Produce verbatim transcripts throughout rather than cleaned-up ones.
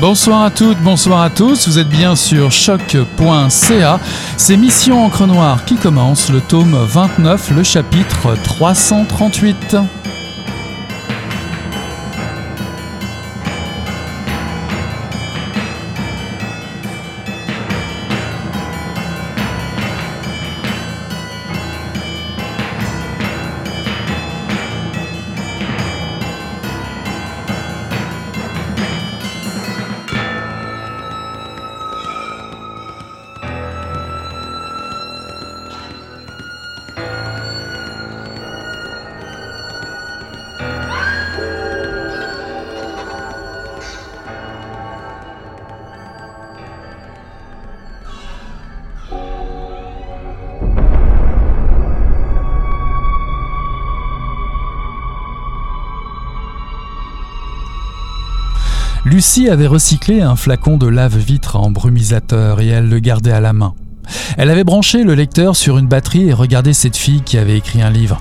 Bonsoir à toutes, bonsoir à tous, vous êtes bien sur choc point c a, c'est Mission Encre Noire qui commence, le tome vingt-neuf, le chapitre trois cent trente-huit. Lucie avait recyclé un flacon de lave-vitre en brumisateur et elle le gardait à la main. Elle avait branché le lecteur sur une batterie et regardait cette fille qui avait écrit un livre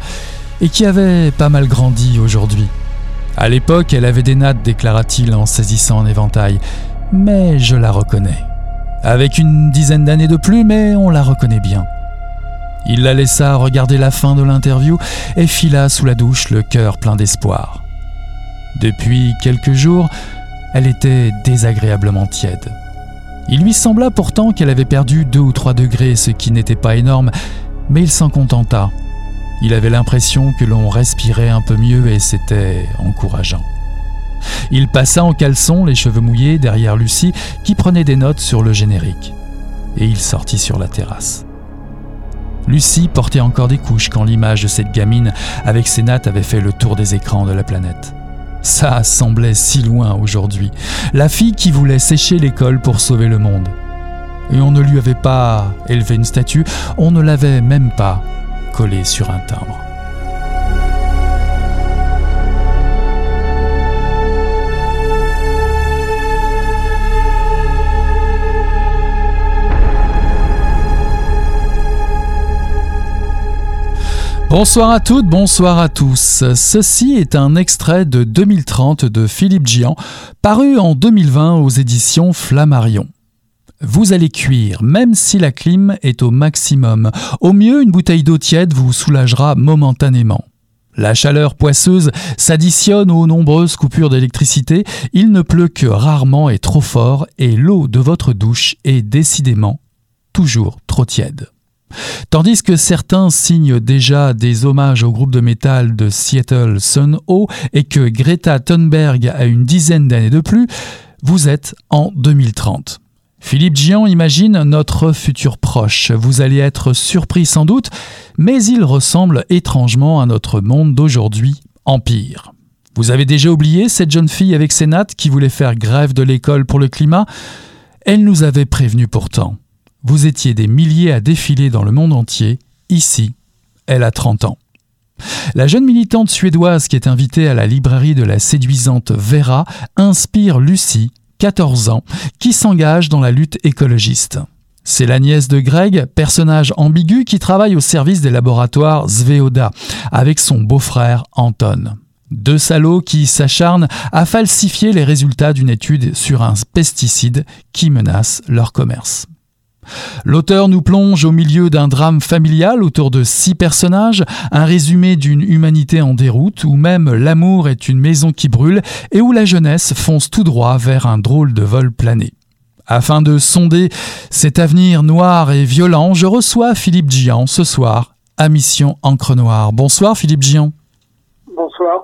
et qui avait pas mal grandi aujourd'hui. À l'époque, elle avait des nattes, déclara-t-il en saisissant un éventail. Mais je la reconnais. Avec une dizaine d'années de plus, mais on la reconnaît bien. Il la laissa regarder la fin de l'interview et fila sous la douche, le cœur plein d'espoir. Depuis quelques jours, elle était désagréablement tiède. Il lui sembla pourtant qu'elle avait perdu deux ou trois degrés, ce qui n'était pas énorme, mais il s'en contenta. Il avait l'impression que l'on respirait un peu mieux et c'était encourageant. Il passa en caleçon, les cheveux mouillés, derrière Lucie, qui prenait des notes sur le générique. Et il sortit sur la terrasse. Lucie portait encore des couches quand l'image de cette gamine avec ses nattes avait fait le tour des écrans de la planète. Ça semblait si loin aujourd'hui. La fille qui voulait sécher l'école pour sauver le monde. Et on ne lui avait pas élevé une statue, on ne l'avait même pas collée sur un timbre. Bonsoir à toutes, bonsoir à tous. Ceci est un extrait de deux mille trente de Philippe Djian, paru en deux mille vingt aux éditions Flammarion. Vous allez cuire, même si la clim est au maximum. Au mieux, une bouteille d'eau tiède vous soulagera momentanément. La chaleur poisseuse s'additionne aux nombreuses coupures d'électricité. Il ne pleut que rarement et trop fort, et l'eau de votre douche est décidément toujours trop tiède. Tandis que certains signent déjà des hommages au groupe de métal de Seattle Sunn O))) et que Greta Thunberg a une dizaine d'années de plus, vous êtes en deux mille trente. Philippe Djian imagine notre futur proche. Vous allez être surpris sans doute, mais il ressemble étrangement à notre monde d'aujourd'hui en pire. Vous avez déjà oublié cette jeune fille avec ses nattes qui voulait faire grève de l'école pour le climat ? Elle nous avait prévenu pourtant. Vous étiez des milliers à défiler dans le monde entier. Ici, elle a trente ans. La jeune militante suédoise qui est invitée à la librairie de la séduisante Vera inspire Lucie, quatorze ans, qui s'engage dans la lutte écologiste. C'est la nièce de Greg, personnage ambigu qui travaille au service des laboratoires Sveoda, avec son beau-frère Anton. Deux salauds qui s'acharnent à falsifier les résultats d'une étude sur un pesticide qui menace leur commerce. L'auteur nous plonge au milieu d'un drame familial autour de six personnages, un résumé d'une humanité en déroute où même l'amour est une maison qui brûle et où la jeunesse fonce tout droit vers un drôle de vol plané. Afin de sonder cet avenir noir et violent, je reçois Philippe Djian ce soir à Mission Encre Noire. Bonsoir Philippe Djian. Bonsoir.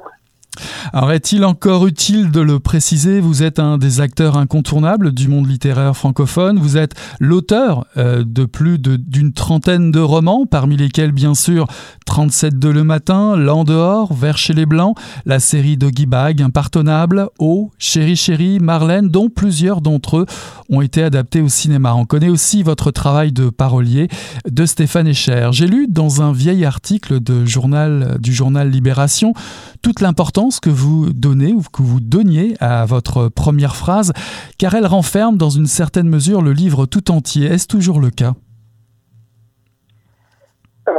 Alors est-il encore utile de le préciser, vous êtes un des acteurs incontournables du monde littéraire francophone, vous êtes l'auteur euh, de plus de, d'une trentaine de romans, parmi lesquels bien sûr trente-sept de le matin, L'En Dehors, Vers chez les Blancs, la série Doggy Bag, Impardonnable, Oh Chéri Chéri Marlène, dont plusieurs d'entre eux ont été adaptés au cinéma. On connaît aussi votre travail de parolier de Stéphane Echer. J'ai lu dans un vieil article de journal, du journal Libération toute l'importance que vous donnez ou que vous donniez à votre première phrase, car elle renferme dans une certaine mesure le livre tout entier. Est-ce toujours le cas ? euh,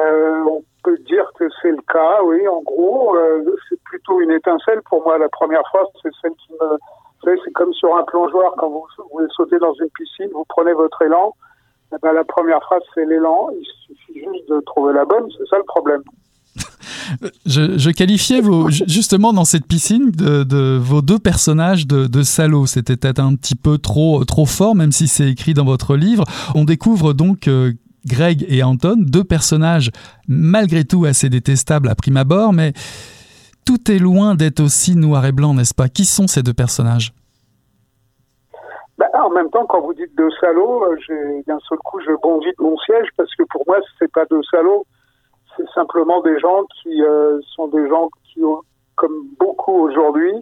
On peut dire que c'est le cas, oui. En gros, euh, c'est plutôt une étincelle. Pour moi, la première phrase, c'est celle qui me fait, c'est comme sur un plongeoir, quand vous voulez sauter dans une piscine, vous prenez votre élan. Eh ben, la première phrase, c'est l'élan. Il suffit juste de trouver la bonne, c'est ça le problème. Je, je qualifiais vos, justement dans cette piscine de, de vos deux personnages de, de salauds. C'était peut-être un petit peu trop, trop fort, même si c'est écrit dans votre livre. On découvre donc euh, Greg et Anton, deux personnages malgré tout assez détestables à prime abord, mais tout est loin d'être aussi noir et blanc, n'est-ce pas? Qui sont ces deux personnages? Bah, en même temps, quand vous dites deux salauds, j'ai, d'un seul coup, je bondis de mon siège parce que pour moi, c'est pas deux salauds. C'est simplement des gens qui euh, sont des gens qui ont, comme beaucoup aujourd'hui,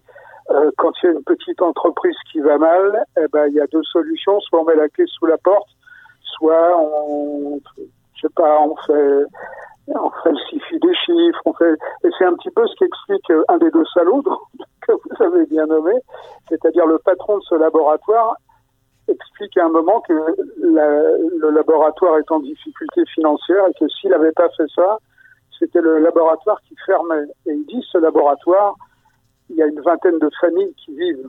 euh, quand il y a une petite entreprise qui va mal, eh ben, il y a deux solutions. Soit on met la clé sous la porte, soit on, je sais pas, on fait, on fait le sifi des chiffres, on fait, et c'est un petit peu ce qu'explique un des deux salauds, donc, que vous avez bien nommé, c'est-à-dire le patron de ce laboratoire explique à un moment que la, le laboratoire est en difficulté financière et que s'il n'avait pas fait ça, c'était le laboratoire qui fermait. Et il dit, ce laboratoire, il y a une vingtaine de familles qui vivent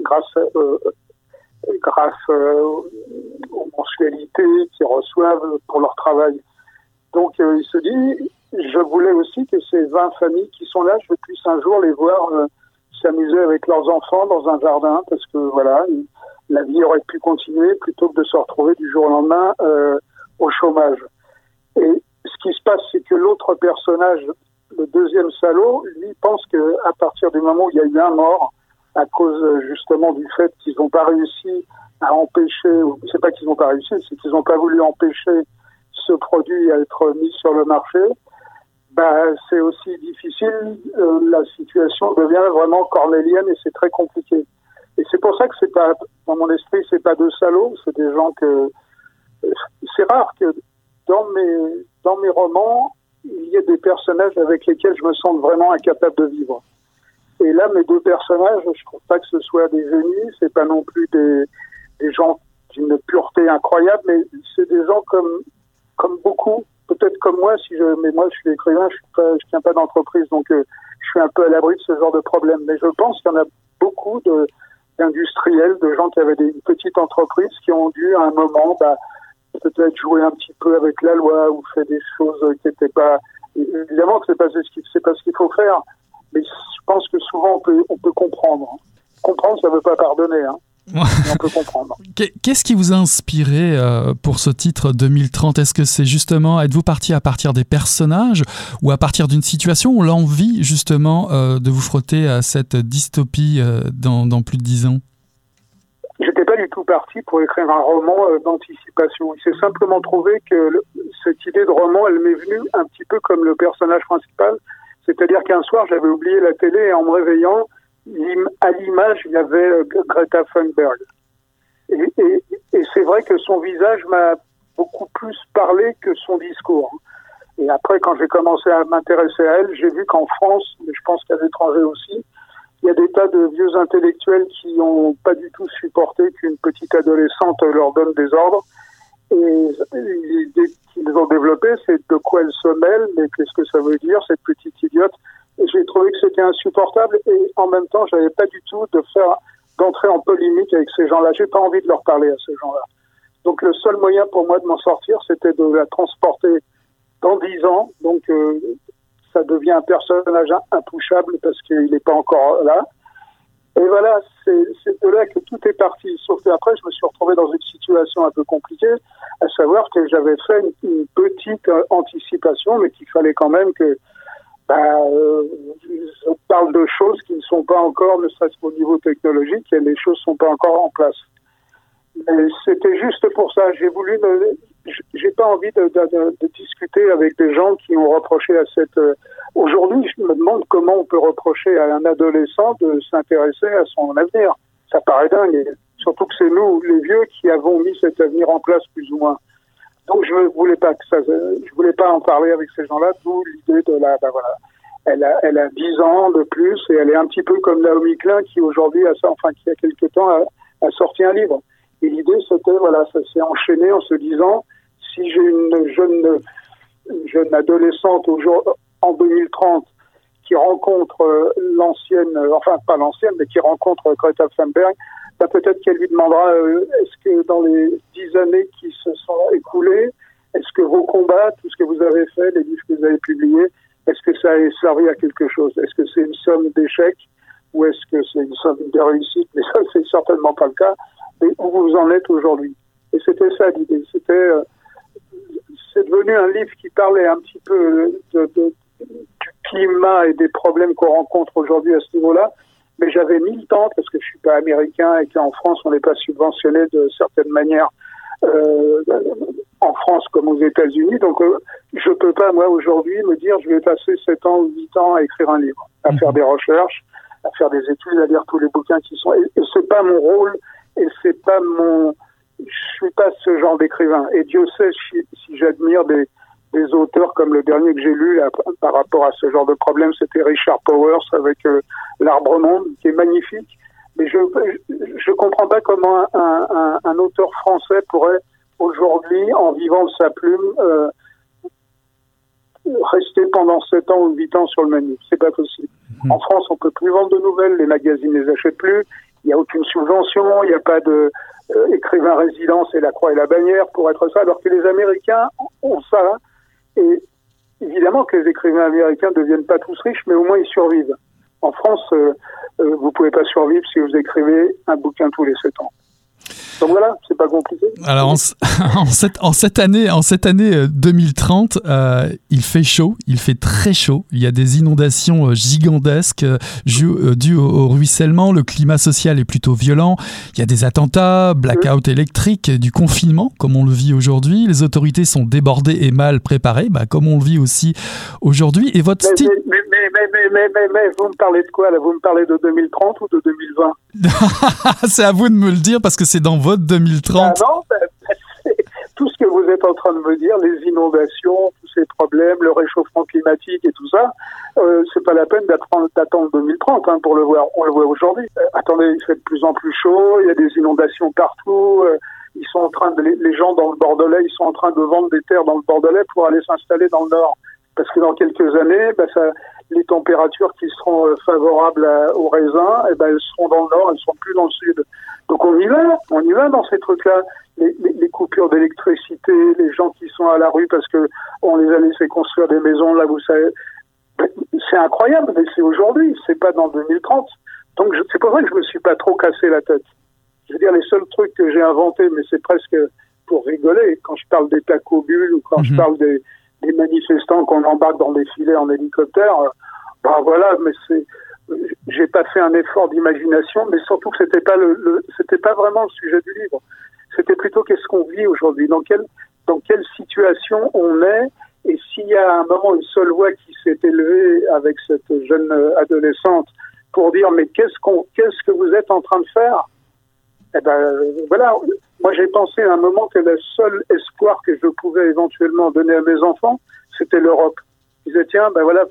grâce, euh, grâce euh, aux mensualités qu'ils reçoivent pour leur travail. Donc euh, il se dit, je voulais aussi que ces vingt familles qui sont là, je puisse un jour les voir euh, s'amuser avec leurs enfants dans un jardin, parce que voilà... Ils, la vie aurait pu continuer plutôt que de se retrouver du jour au lendemain euh, au chômage. Et ce qui se passe, c'est que l'autre personnage, le deuxième salaud, lui pense que à partir du moment où il y a eu un mort, à cause justement du fait qu'ils n'ont pas réussi à empêcher, ou c'est pas qu'ils n'ont pas réussi, c'est qu'ils n'ont pas voulu empêcher ce produit à être mis sur le marché, bah c'est aussi difficile, euh, la situation devient vraiment cornélienne et c'est très compliqué. Et c'est pour ça que c'est pas, dans mon esprit, c'est pas deux salauds, c'est des gens que, c'est rare que dans mes, dans mes romans, il y ait des personnages avec lesquels je me sens vraiment incapable de vivre. Et là, mes deux personnages, je trouve pas que ce soit des génies, c'est pas non plus des, des gens d'une pureté incroyable, mais c'est des gens comme, comme beaucoup, peut-être comme moi, si je, mais moi je suis écrivain, je suis pas, je tiens pas d'entreprise, donc euh, je suis un peu à l'abri de ce genre de problème. Mais je pense qu'il y en a beaucoup de, industriels, de gens qui avaient des petites entreprises qui ont dû à un moment bah, peut-être jouer un petit peu avec la loi ou faire des choses qui n'étaient pas... Évidemment que c'est pas, c'est pas ce qu'il faut faire, mais je pense que souvent on peut, on peut comprendre. Comprendre, ça ne veut pas pardonner, hein. On peut comprendre. Qu'est-ce qui vous a inspiré euh, pour ce titre deux mille trente? Est-ce que c'est justement, êtes-vous parti à partir des personnages ou à partir d'une situation ou l'envie justement euh, de vous frotter à cette dystopie euh, dans, dans plus de dix ans? J'étais pas du tout parti pour écrire un roman euh, d'anticipation. Il s'est simplement trouvé que le, cette idée de roman, elle m'est venue un petit peu comme le personnage principal. C'est-à-dire qu'un soir, j'avais oublié la télé et en me réveillant, à l'image, il y avait Greta Thunberg. Et, et, et c'est vrai que son visage m'a beaucoup plus parlé que son discours. Et après, quand j'ai commencé à m'intéresser à elle, j'ai vu qu'en France, mais je pense qu'à l'étranger aussi, il y a des tas de vieux intellectuels qui n'ont pas du tout supporté qu'une petite adolescente leur donne des ordres. Et l'idée qu'ils ont développée, c'est de quoi elle se mêle, mais qu'est-ce que ça veut dire, cette petite idiote? Et j'ai trouvé que c'était insupportable et en même temps, j'avais pas du tout de faire, d'entrer en polémique avec ces gens-là. J'ai pas envie de leur parler à ces gens-là. Donc, le seul moyen pour moi de m'en sortir, c'était de la transporter dans dix ans. Donc, euh, ça devient un personnage intouchable parce qu'il n'est pas encore là. Et voilà, c'est, c'est de là que tout est parti. Sauf qu'après, je me suis retrouvé dans une situation un peu compliquée, à savoir que j'avais fait une, une petite euh, anticipation, mais qu'il fallait quand même que Bah, euh, on parle de choses qui ne sont pas encore, ne serait-ce qu'au niveau technologique, et les choses ne sont pas encore en place. Mais c'était juste pour ça. J'ai voulu, de, j'ai pas envie de, de, de discuter avec des gens qui ont reproché à cette. Euh, aujourd'hui, je me demande comment on peut reprocher à un adolescent de s'intéresser à son avenir. Ça paraît dingue, et surtout que c'est nous, les vieux, qui avons mis cet avenir en place plus ou moins. Donc je voulais pas que ça, je voulais pas en parler avec ces gens-là, d'où l'idée de la, bah voilà, elle a, elle a dix ans de plus et elle est un petit peu comme Naomi Klein qui aujourd'hui a ça, enfin qui il y a quelque temps a, a sorti un livre. Et l'idée c'était voilà, ça s'est enchaîné en se disant si j'ai une jeune, une jeune adolescente aujourd'hui en deux mille trente qui rencontre l'ancienne, enfin pas l'ancienne, mais qui rencontre Greta Thunberg, bah peut-être qu'elle lui demandera euh, est-ce que dans les dix années qui se sont écoulées, est-ce que vos combats, tout ce que vous avez fait, les livres que vous avez publiés, est-ce que ça a servi à quelque chose? Est-ce que c'est une somme d'échecs ou est-ce que c'est une somme de réussite? Mais ça, c'est certainement pas le cas. Mais où vous en êtes aujourd'hui? Et c'était ça l'idée. C'était, euh, c'est devenu un livre qui parlait un petit peu de, de, du climat et des problèmes qu'on rencontre aujourd'hui à ce niveau-là. Mais j'avais mis le temps, parce que je suis pas américain et qu'en France, on n'est pas subventionné de certaines manières euh, en France comme aux États-Unis. Donc, euh, je peux pas, moi, aujourd'hui, me dire je vais passer sept ans ou huit ans à écrire un livre, à faire des recherches, à faire des études, à lire tous les bouquins qui sont... Et, et c'est pas mon rôle, et c'est pas mon... Je suis pas ce genre d'écrivain. Et Dieu sait si, si j'admire des, des auteurs comme le dernier que j'ai lu là, par rapport à ce genre de problème, c'était Richard Powers avec euh, L'Arbre-Monde, qui est magnifique. Mais je je comprends pas comment un, un, un auteur français pourrait aujourd'hui, en vivant de sa plume, euh, rester pendant sept ans ou huit ans sur le même livre. C'est pas possible. Mmh. En France, on peut plus vendre de nouvelles, les magazines les achètent plus, il y a aucune subvention, il y a pas de euh, écrivain résident, c'est la croix et la bannière pour être ça, alors que les Américains ont ça. Et évidemment que les écrivains américains ne deviennent pas tous riches, mais au moins ils survivent. En France, euh, euh, vous pouvez pas survivre si vous écrivez un bouquin tous les sept ans. Donc voilà, c'est pas compliqué. Alors, en, en, cette, en, cette, année, en cette année deux mille trente, euh, il fait chaud, il fait très chaud. Il y a des inondations gigantesques dues au, au ruissellement. Le climat social est plutôt violent. Il y a des attentats, blackout électrique, du confinement, comme on le vit aujourd'hui. Les autorités sont débordées et mal préparées, bah, comme on le vit aussi aujourd'hui. Et votre style... Mais, mais, mais, mais, mais, mais, mais, vous me parlez de quoi, là? Vous me parlez de deux mille trente ou de deux mille vingt? C'est à vous de me le dire, parce que c'est dans votre deux mille trente. Ben non, ben, ben, tout ce que vous êtes en train de me dire, les inondations, tous ces problèmes, le réchauffement climatique et tout ça, euh, c'est pas la peine d'attendre deux mille trente hein, pour le voir. On le voit aujourd'hui. Euh, attendez, il fait de plus en plus chaud, il y a des inondations partout. Euh, ils sont en train de, les, les gens dans le Bordelais, ils sont en train de vendre des terres dans le Bordelais pour aller s'installer dans le Nord, parce que dans quelques années, ben, ça, les températures qui seront favorables à, aux raisins, eh ben, elles seront dans le Nord, elles ne seront plus dans le Sud. Donc on y va, on y va dans ces trucs-là. Les, les, les coupures d'électricité, les gens qui sont à la rue parce que on les a laissés construire des maisons, là vous savez, c'est incroyable, mais c'est aujourd'hui, c'est pas dans deux mille trente. Donc je, c'est pour ça que je me suis pas trop cassé la tête. Je veux dire, les seuls trucs que j'ai inventés, mais c'est presque pour rigoler, quand je parle des tacos bulles ou quand mmh. je parle des, des manifestants qu'on embarque dans des filets en hélicoptère, ben voilà, mais c'est... J'ai pas fait un effort d'imagination, mais surtout que c'était pas le, le c'était pas vraiment le sujet du livre. C'était plutôt qu'est-ce qu'on vit aujourd'hui, dans quelle dans quelle situation on est, et s'il y a à un moment une seule voix qui s'est élevée avec cette jeune adolescente pour dire mais qu'est-ce qu'on qu'est-ce que vous êtes en train de faire? Eh ben voilà, moi j'ai pensé à un moment que le seul espoir que je pouvais éventuellement donner à mes enfants, c'était l'Europe. Ils disaient tiens ben voilà.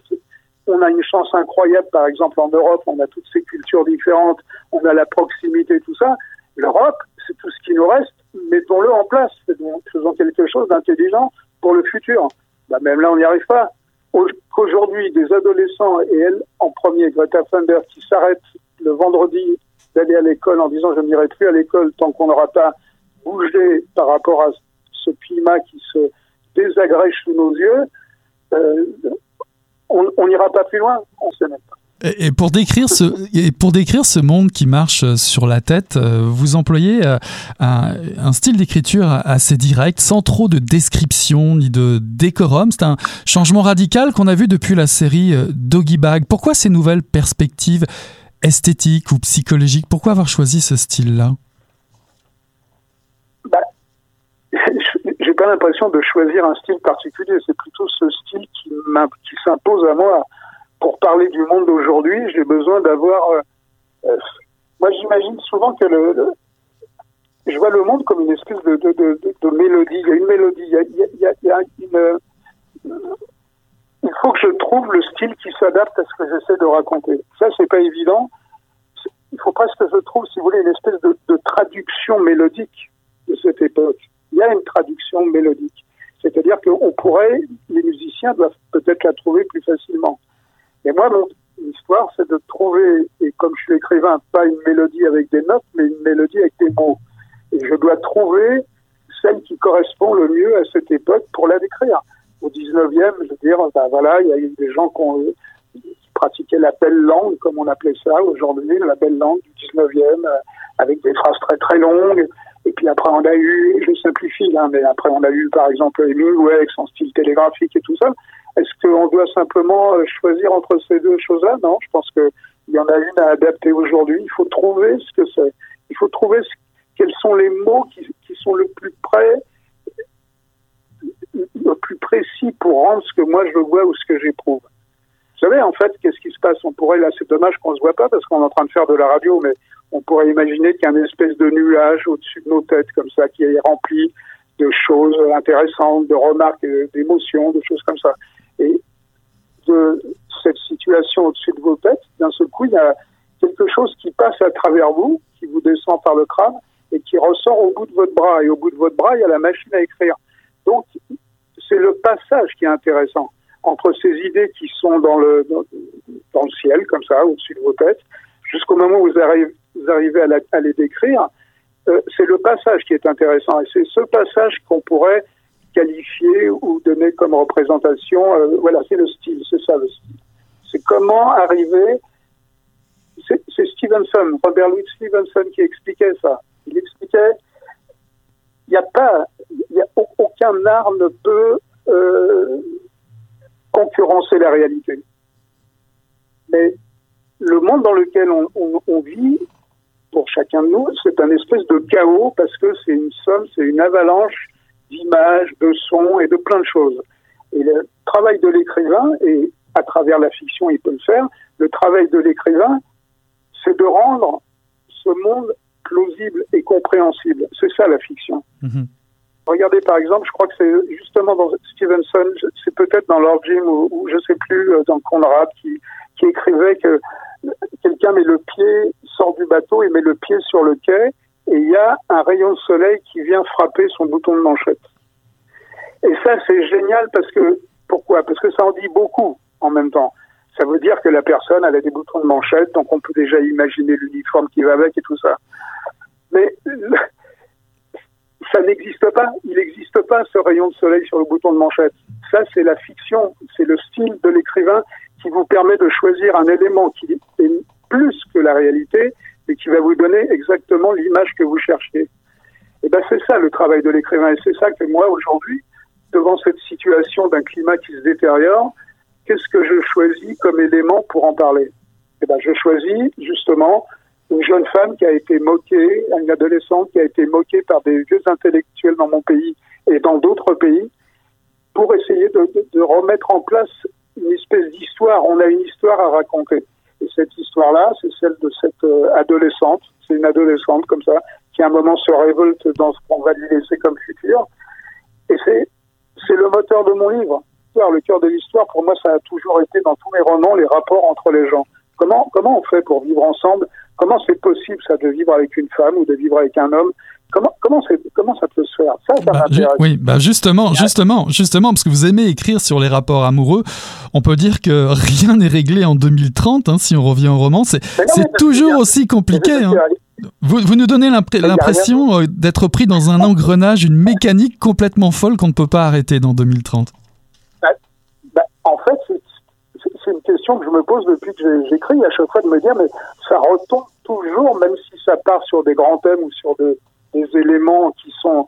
On a une chance incroyable, par exemple, en Europe, on a toutes ces cultures différentes, on a la proximité, tout ça. L'Europe, c'est tout ce qui nous reste, mettons-le en place, faisons quelque chose d'intelligent pour le futur. Bah, même là, on n'y arrive pas. Qu'aujourd'hui, des adolescents, et elle, en premier, Greta Thunberg, qui s'arrête le vendredi d'aller à l'école en disant « je n'irai plus à l'école tant qu'on n'aura pas bougé par rapport à ce climat qui se désagrège sous nos yeux euh, », on n'ira pas plus loin, on se met pas. Et pour décrire ce et pour décrire ce monde qui marche sur la tête, vous employez un, un style d'écriture assez direct, sans trop de description ni de décorum. C'est un changement radical qu'on a vu depuis la série Doggy Bag. Pourquoi ces nouvelles perspectives esthétiques ou psychologiques? Pourquoi avoir choisi ce style-là? Bah, j'ai pas l'impression de choisir un style particulier, c'est plutôt ce style qui, qui s'impose à moi. Pour parler du monde d'aujourd'hui, j'ai besoin d'avoir... Euh, euh, moi, j'imagine souvent que le, le... Je vois le monde comme une espèce de, de, de, de, de mélodie. Il y a une mélodie, il y a, il y a, il y a une... Euh, il faut que je trouve le style qui s'adapte à ce que j'essaie de raconter. Ça, c'est pas évident. C'est... Il faut presque que je trouve, si vous voulez, une espèce de, de traduction mélodique de cette époque. Il y a une traduction mélodique. C'est-à-dire qu'on pourrait, les musiciens doivent peut-être la trouver plus facilement. Et moi, donc, l'histoire, c'est de trouver, et comme je suis écrivain, pas une mélodie avec des notes, mais une mélodie avec des mots. Et je dois trouver celle qui correspond le mieux à cette époque pour la décrire. Au dix-neuvième, je veux dire, ben voilà, il y a eu des gens qui, ont, qui pratiquaient la belle langue, comme on appelait ça aujourd'hui, la belle langue du dix-neuvième, avec des phrases très très longues. Et puis après, on a eu, je simplifie, hein, mais après, on a eu, par exemple, Hemingway avec son style télégraphique et tout ça. Est-ce qu'on doit simplement choisir entre ces deux choses-là? Non, je pense qu'il y en a une à adapter aujourd'hui. Il faut trouver ce que c'est. Il faut trouver ce, quels sont les mots qui, qui sont le plus près, le plus précis pour rendre ce que moi je vois ou ce que j'éprouve. Vous savez, en fait, qu'est-ce qui se passe? On pourrait, là, c'est dommage qu'on ne se voit pas parce qu'on est en train de faire de la radio, mais on pourrait imaginer qu'il y a une espèce de nuage au-dessus de nos têtes, comme ça, qui est rempli de choses intéressantes, de remarques, d'émotions, de choses comme ça. Et de cette situation au-dessus de vos têtes, d'un seul coup, il y a quelque chose qui passe à travers vous, qui vous descend par le crâne et qui ressort au bout de votre bras. Et au bout de votre bras, il y a la machine à écrire. Donc, c'est le passage qui est intéressant entre ces idées qui sont dans le, dans, dans le ciel, comme ça, au-dessus de vos têtes, jusqu'au moment où vous, arrive, vous arrivez à, la, à les décrire. Euh, c'est le passage qui est intéressant. Et c'est ce passage qu'on pourrait qualifier ou donner comme représentation. Euh, voilà, c'est le style, c'est ça le style. C'est comment arriver... C'est, c'est Stevenson, Robert Louis Stevenson qui expliquait ça. Il expliquait, il n'y a pas... Y a, aucun art ne peut... Euh, concurrencer la réalité. Mais le monde dans lequel on, on, on vit, pour chacun de nous, c'est un espèce de chaos parce que c'est une somme, c'est une avalanche d'images, de sons et de plein de choses. Et le travail de l'écrivain, et à travers la fiction il peut le faire, le travail de l'écrivain, c'est de rendre ce monde plausible et compréhensible. C'est ça la fiction. Mmh. Regardez, par exemple, je crois que c'est justement dans Stevenson, c'est peut-être dans Lord Jim ou, ou je sais plus, dans Conrad, qui, qui écrivait que quelqu'un met le pied, sort du bateau et met le pied sur le quai et il y a un rayon de soleil qui vient frapper son bouton de manchette. Et ça, c'est génial parce que, pourquoi? Parce que ça en dit beaucoup en même temps. Ça veut dire que la personne, elle a des boutons de manchette, donc on peut déjà imaginer l'uniforme qui va avec et tout ça. Mais... ça n'existe pas, il n'existe pas ce rayon de soleil sur le bouton de manchette. Ça, c'est la fiction, c'est le style de l'écrivain qui vous permet de choisir un élément qui est plus que la réalité et qui va vous donner exactement l'image que vous cherchez. Et ben c'est ça le travail de l'écrivain et c'est ça que moi aujourd'hui, devant cette situation d'un climat qui se détériore, qu'est-ce que je choisis comme élément pour en parler? Et ben je choisis justement une jeune femme qui a été moquée, une adolescente qui a été moquée par des vieux intellectuels dans mon pays et dans d'autres pays pour essayer de, de, de remettre en place une espèce d'histoire. On a une histoire à raconter. Et cette histoire-là, c'est celle de cette adolescente. C'est une adolescente comme ça qui à un moment se révolte dans ce qu'on va lui laisser comme futur. Et c'est, c'est le moteur de mon livre. Le cœur de l'histoire, pour moi, ça a toujours été dans tous mes romans, les rapports entre les gens. Comment, comment on fait pour vivre ensemble? Comment c'est possible, ça, de vivre avec une femme ou de vivre avec un homme? Comment, comment, c'est, comment ça peut se faire? Ça, ça bah, ju- Oui, bah justement, justement, justement, parce que vous aimez écrire sur les rapports amoureux, on peut dire que rien n'est réglé en deux mille trente, hein, si on revient au roman. C'est, non, c'est toujours c'est aussi compliqué. Hein. Vous, vous nous donnez l'impré- l'impression d'être pris dans un engrenage, une mécanique complètement folle qu'on ne peut pas arrêter dans deux mille trente. Bah, bah, en fait, c'est... c'est une question que je me pose depuis que j'écris, à chaque fois de me dire, mais ça retombe toujours, même si ça part sur des grands thèmes ou sur de, des éléments qui sont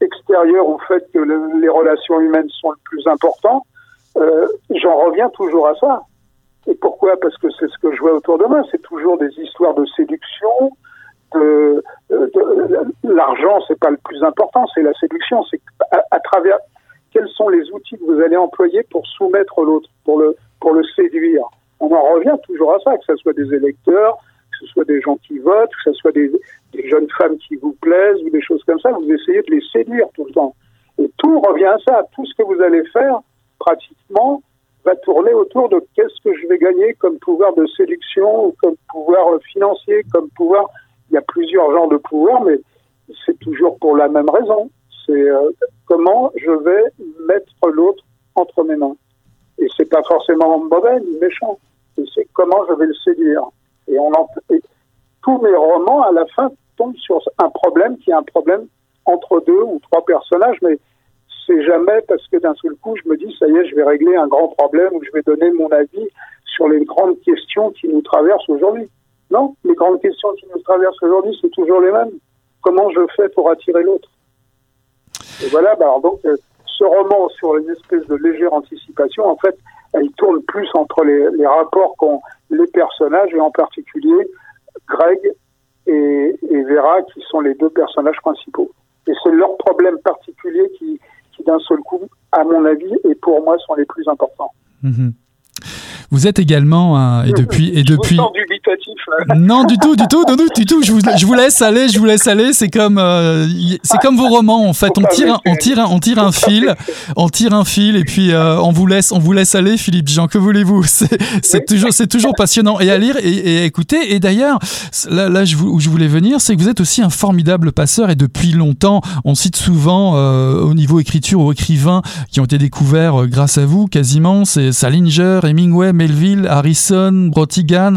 extérieurs au fait que le, les relations humaines sont le plus important, euh, j'en reviens toujours à ça. Et pourquoi? Parce que c'est ce que je vois autour de moi, c'est toujours des histoires de séduction, de, de, de, l'argent, c'est pas le plus important, c'est la séduction, c'est à, à travers... Quels sont les outils que vous allez employer pour soumettre l'autre, pour le, pour le séduire? On en revient toujours à ça, que ce soit des électeurs, que ce soit des gens qui votent, que ce soit des, des jeunes femmes qui vous plaisent ou des choses comme ça, vous essayez de les séduire tout le temps. Et tout revient à ça. Tout ce que vous allez faire, pratiquement, va tourner autour de qu'est-ce que je vais gagner comme pouvoir de séduction, comme pouvoir financier, comme pouvoir... Il y a plusieurs genres de pouvoir, mais c'est toujours pour la même raison. C'est... Euh, comment je vais mettre l'autre entre mes mains. Et c'est pas forcément mauvais ni méchant. Et c'est comment je vais le séduire. Et on en, et tous mes romans, à la fin, tombent sur un problème qui est un problème entre deux ou trois personnages, mais c'est jamais parce que d'un seul coup, je me dis, ça y est, je vais régler un grand problème ou je vais donner mon avis sur les grandes questions qui nous traversent aujourd'hui. Non, les grandes questions qui nous traversent aujourd'hui, c'est toujours les mêmes. Comment je fais pour attirer l'autre? Et voilà, bah alors donc, euh, ce roman sur une espèce de légère anticipation, en fait, elle tourne plus entre les, les rapports qu'ont les personnages, et en particulier Greg et, et Vera, qui sont les deux personnages principaux. Et c'est leurs problèmes particuliers qui, qui, d'un seul coup, à mon avis, et pour moi, sont les plus importants. Mmh. Vous êtes également un, et depuis et depuis je vous sens dubitatif, là. Non du tout du tout non, du tout je vous je vous laisse aller je vous laisse aller c'est comme euh, c'est comme vos romans en fait on tire on tire on tire un fil on tire un fil et puis euh, on vous laisse on vous laisse aller Philippe Djian, que voulez-vous, c'est c'est toujours c'est toujours passionnant et à lire et, et à écouter. Et d'ailleurs là là je vous, où je voulais venir, c'est que vous êtes aussi un formidable passeur, et depuis longtemps on cite souvent euh, au niveau écriture aux écrivains qui ont été découverts euh, grâce à vous quasiment, c'est Salinger, Hemingway, Melville, Harrison, Brottigan,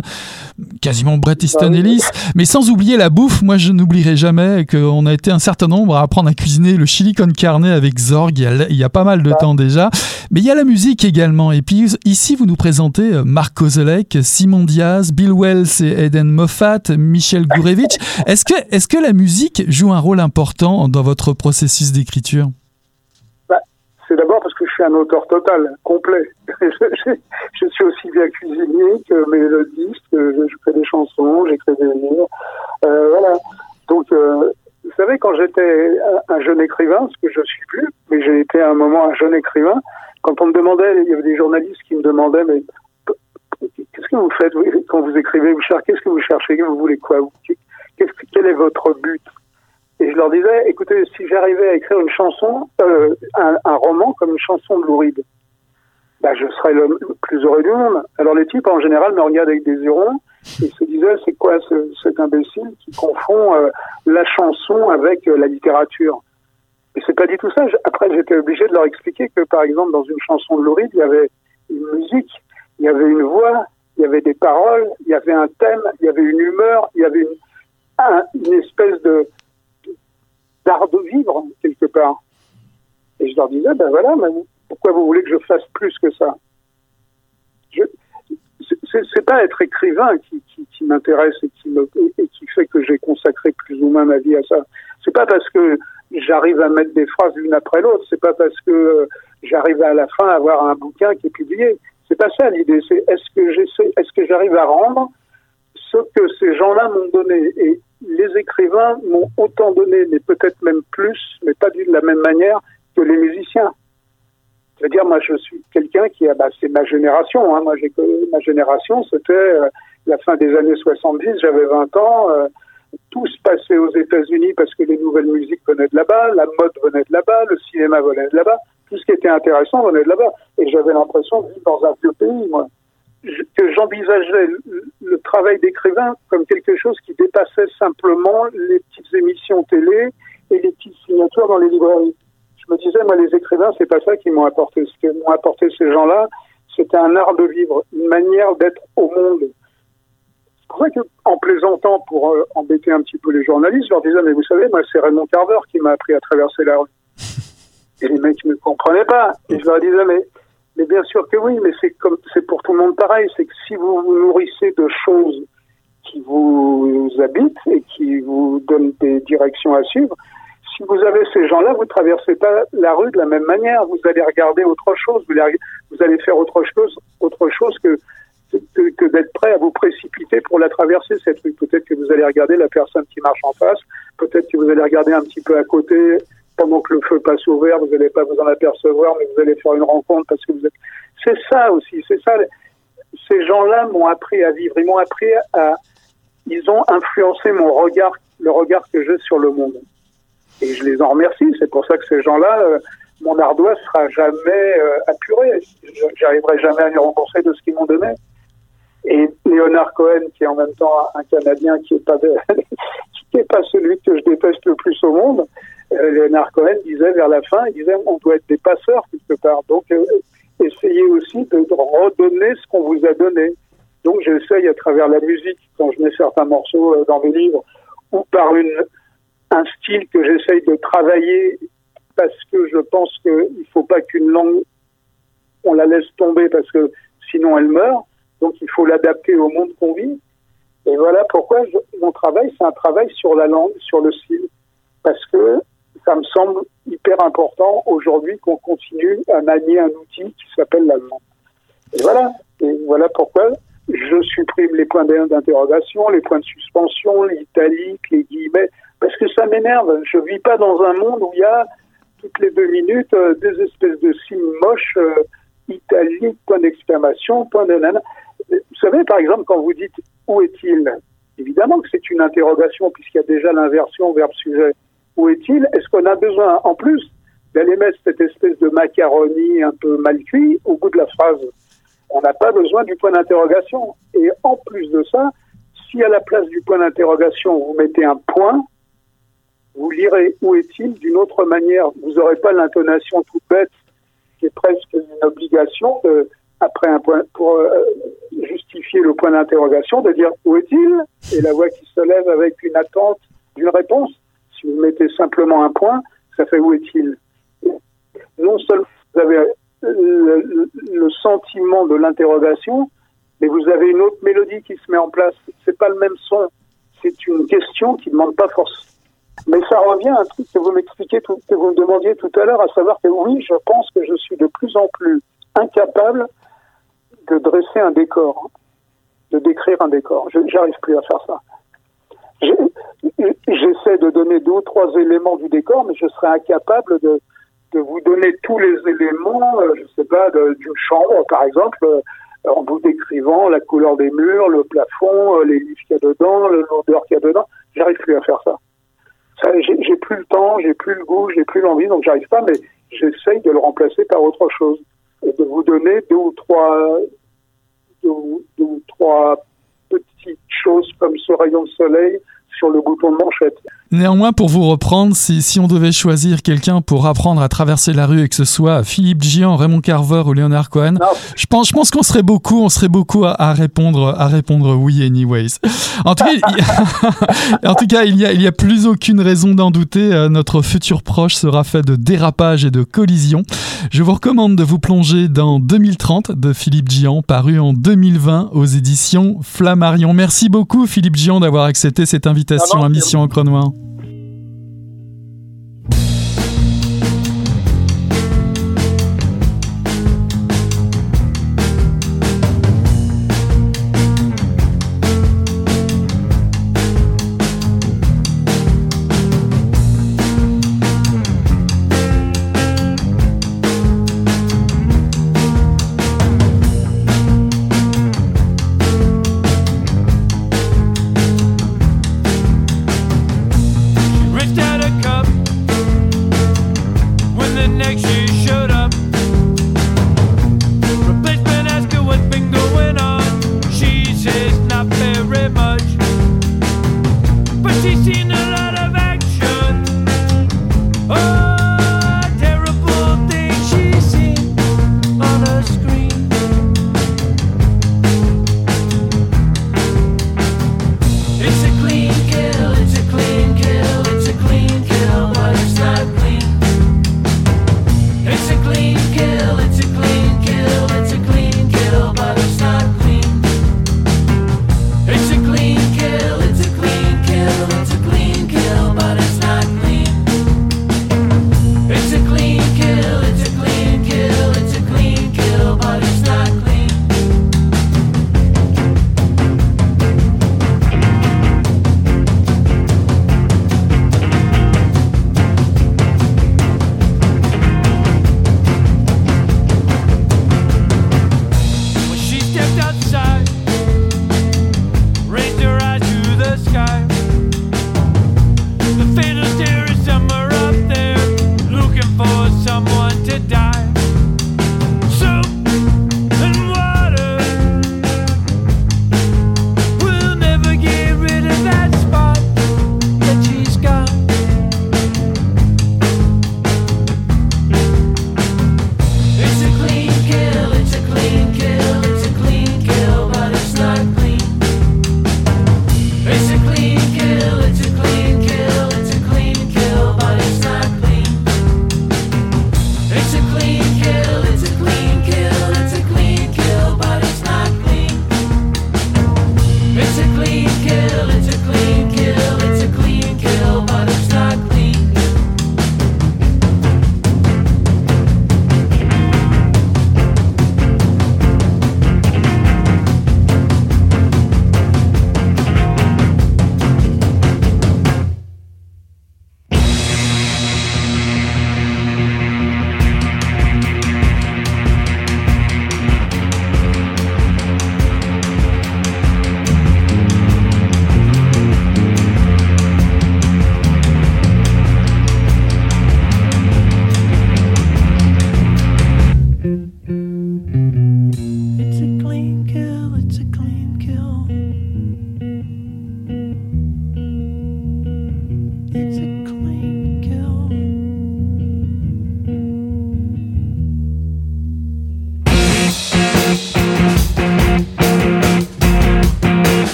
quasiment Bret Easton Ellis, mais sans oublier la bouffe. Moi je n'oublierai jamais qu'on a été un certain nombre à apprendre à cuisiner le chili con carne avec Zorg il y a pas mal de temps déjà, mais il y a la musique également, et puis ici vous nous présentez Marc Kozelek, Simon Diaz, Bill Wells et Eden Moffat, Michel Gurevitch. Est-ce que, est-ce que la musique joue un rôle important dans votre processus d'écriture? C'est d'abord parce que je suis un auteur total, complet. Je, je, je suis aussi bien cuisinier que mélodiste, je, je fais des chansons, j'écris des livres. Euh, voilà. Donc, euh, vous savez, quand j'étais un jeune écrivain, ce que je ne suis plus, mais j'ai été à un moment un jeune écrivain, quand on me demandait, il y avait des journalistes qui me demandaient, mais qu'est-ce que vous faites quand vous écrivez, vous cherchez, qu'est-ce que vous cherchez, vous voulez quoi, qu'est-ce, quel est votre but? Et je leur disais, écoutez, si j'arrivais à écrire une chanson, euh, un, un roman comme une chanson de Lou Reed, bah, je serais le plus heureux du monde. Alors les types, en général, me regardent avec des yeux ronds et se disaient, c'est quoi ce, cet imbécile qui confond euh, la chanson avec euh, la littérature? Et c'est pas du tout ça. Après, j'étais obligé de leur expliquer que, par exemple, dans une chanson de Lou Reed, il y avait une musique, il y avait une voix, il y avait des paroles, il y avait un thème, il y avait une humeur, il y avait une, un, une espèce de... d'art de vivre, quelque part. Et je leur disais, ben voilà, mais pourquoi vous voulez que je fasse plus que ça? je, c'est, c'est pas être écrivain qui, qui, qui m'intéresse et qui, me, et qui fait que j'ai consacré plus ou moins ma vie à ça. C'est pas parce que j'arrive à mettre des phrases l'une après l'autre, c'est pas parce que j'arrive à la fin à avoir un bouquin qui est publié. C'est pas ça l'idée, c'est est-ce que j'essaie, est-ce que j'arrive à rendre ce que ces gens-là m'ont donné. Et les écrivains m'ont autant donné, mais peut-être même plus, mais pas de la même manière que les musiciens. C'est-à-dire, moi, je suis quelqu'un qui a, bah, c'est ma génération, hein. Moi, j'ai, ma génération, c'était euh, la fin des années soixante-dix, j'avais vingt ans, euh, tout se passait aux États-Unis parce que les nouvelles musiques venaient de là-bas, la mode venait de là-bas, le cinéma venait de là-bas, tout ce qui était intéressant venait de là-bas. Et j'avais l'impression de vivre dans un vieux pays, moi. Que j'envisageais le travail d'écrivain comme quelque chose qui dépassait simplement les petites émissions télé et les petites signatures dans les librairies. Je me disais, moi, les écrivains, c'est pas ça qui m'ont apporté. Ce que m'ont apporté ces gens-là, c'était un art de vivre, une manière d'être au monde. C'est pour ça que, en plaisantant, pour euh, embêter un petit peu les journalistes, je leur disais, mais vous savez, moi, c'est Raymond Carver qui m'a appris à traverser la rue. Et les mecs ne me comprenaient pas. Et je leur disais, mais... Mais bien sûr que oui, mais c'est comme, c'est pour tout le monde pareil. C'est que si vous vous nourrissez de choses qui vous habitent et qui vous donnent des directions à suivre, si vous avez ces gens-là, vous ne traversez pas la rue de la même manière. Vous allez regarder autre chose, vous allez, vous allez faire autre chose, autre chose que, que, que d'être prêt à vous précipiter pour la traverser, cette rue. Peut-être que vous allez regarder la personne qui marche en face, peut-être que vous allez regarder un petit peu à côté. Pendant que le feu passe au vert, vous n'allez pas vous en apercevoir, mais vous allez faire une rencontre parce que vous êtes... C'est ça aussi, c'est ça. Ces gens-là m'ont appris à vivre, ils m'ont appris à... Ils ont influencé mon regard, le regard que j'ai sur le monde. Et je les en remercie, c'est pour ça que ces gens-là, euh, mon ardoise ne sera jamais euh, apurée. Je n'arriverai jamais à les rencontrer de ce qu'ils m'ont donné. Et Léonard Cohen, qui est en même temps un Canadien qui n'est pas, de... qui est pas celui que je déteste le plus au monde, Léonard Cohen disait vers la fin, il disait on doit être des passeurs quelque part. Donc, euh, essayez aussi de redonner ce qu'on vous a donné. Donc j'essaye à travers la musique, quand je mets certains morceaux dans mes livres, ou par une, un style que j'essaye de travailler, parce que je pense qu'il ne faut pas qu'une langue, on la laisse tomber, parce que sinon elle meurt, donc il faut l'adapter au monde qu'on vit. Et voilà pourquoi je, mon travail, c'est un travail sur la langue, sur le style, parce que ça me semble hyper important aujourd'hui qu'on continue à manier un outil qui s'appelle la langue. Et voilà, et voilà pourquoi je supprime les points d'interrogation, les points de suspension, l'italique, les guillemets, parce que ça m'énerve. Je vis pas dans un monde où il y a toutes les deux minutes euh, des espèces de signes moches, euh, italique, point d'exclamation, point de nanana. Vous savez, par exemple, quand vous dites « où est-il » évidemment que c'est une interrogation, puisqu'il y a déjà l'inversion verbe-sujet. Où est-il ? Est-ce qu'on a besoin, en plus, d'aller mettre cette espèce de macaroni un peu mal cuit au bout de la phrase ? On n'a pas besoin du point d'interrogation. Et en plus de ça, si à la place du point d'interrogation, vous mettez un point, vous lirez « où est-il » d'une autre manière. Vous n'aurez pas l'intonation toute bête, qui est presque une obligation de, après un point, pour euh, justifier le point d'interrogation, de dire « où est-il » et la voix qui se lève avec une attente d'une réponse. Si vous mettez simplement un point, ça fait « où est-il » Non seulement vous avez le, le sentiment de l'interrogation, mais vous avez une autre mélodie qui se met en place. C'est pas le même son. C'est une question qui ne demande pas force. Mais ça revient à un truc que vous m'expliquiez, tout, que vous me demandiez tout à l'heure, à savoir que oui, je pense que je suis de plus en plus incapable de dresser un décor, de décrire un décor. Je n'arrive plus à faire ça. Je, j'essaie de donner deux ou trois éléments du décor, mais je serais incapable de, de vous donner tous les éléments, je ne sais pas, de, d'une chambre, par exemple, en vous décrivant la couleur des murs, le plafond, les livres qu'il y a dedans, l'odeur qu'il y a dedans. J'arrive plus à faire ça. J'ai, j'ai plus le temps, j'ai plus le goût, j'ai plus l'envie, donc j'arrive pas, mais j'essaye de le remplacer par autre chose et de vous donner deux ou trois, deux, deux ou trois petites choses comme ce rayon de soleil sur le bouton de manchette. Néanmoins, pour vous reprendre, si, si on devait choisir quelqu'un pour apprendre à traverser la rue et que ce soit Philippe Djian, Raymond Carver ou Léonard Cohen, je pense, je pense qu'on serait beaucoup, on serait beaucoup à, à répondre, à répondre oui anyways. En tout cas, il, en tout cas, il y a, il y a plus aucune raison d'en douter. Euh, notre futur proche sera fait de dérapages et de collisions. Je vous recommande de vous plonger dans deux mille trente de Philippe Djian, paru en deux mille vingt aux éditions Flammarion. Merci beaucoup Philippe Djian d'avoir accepté cette invitation à Mission Encre Noire.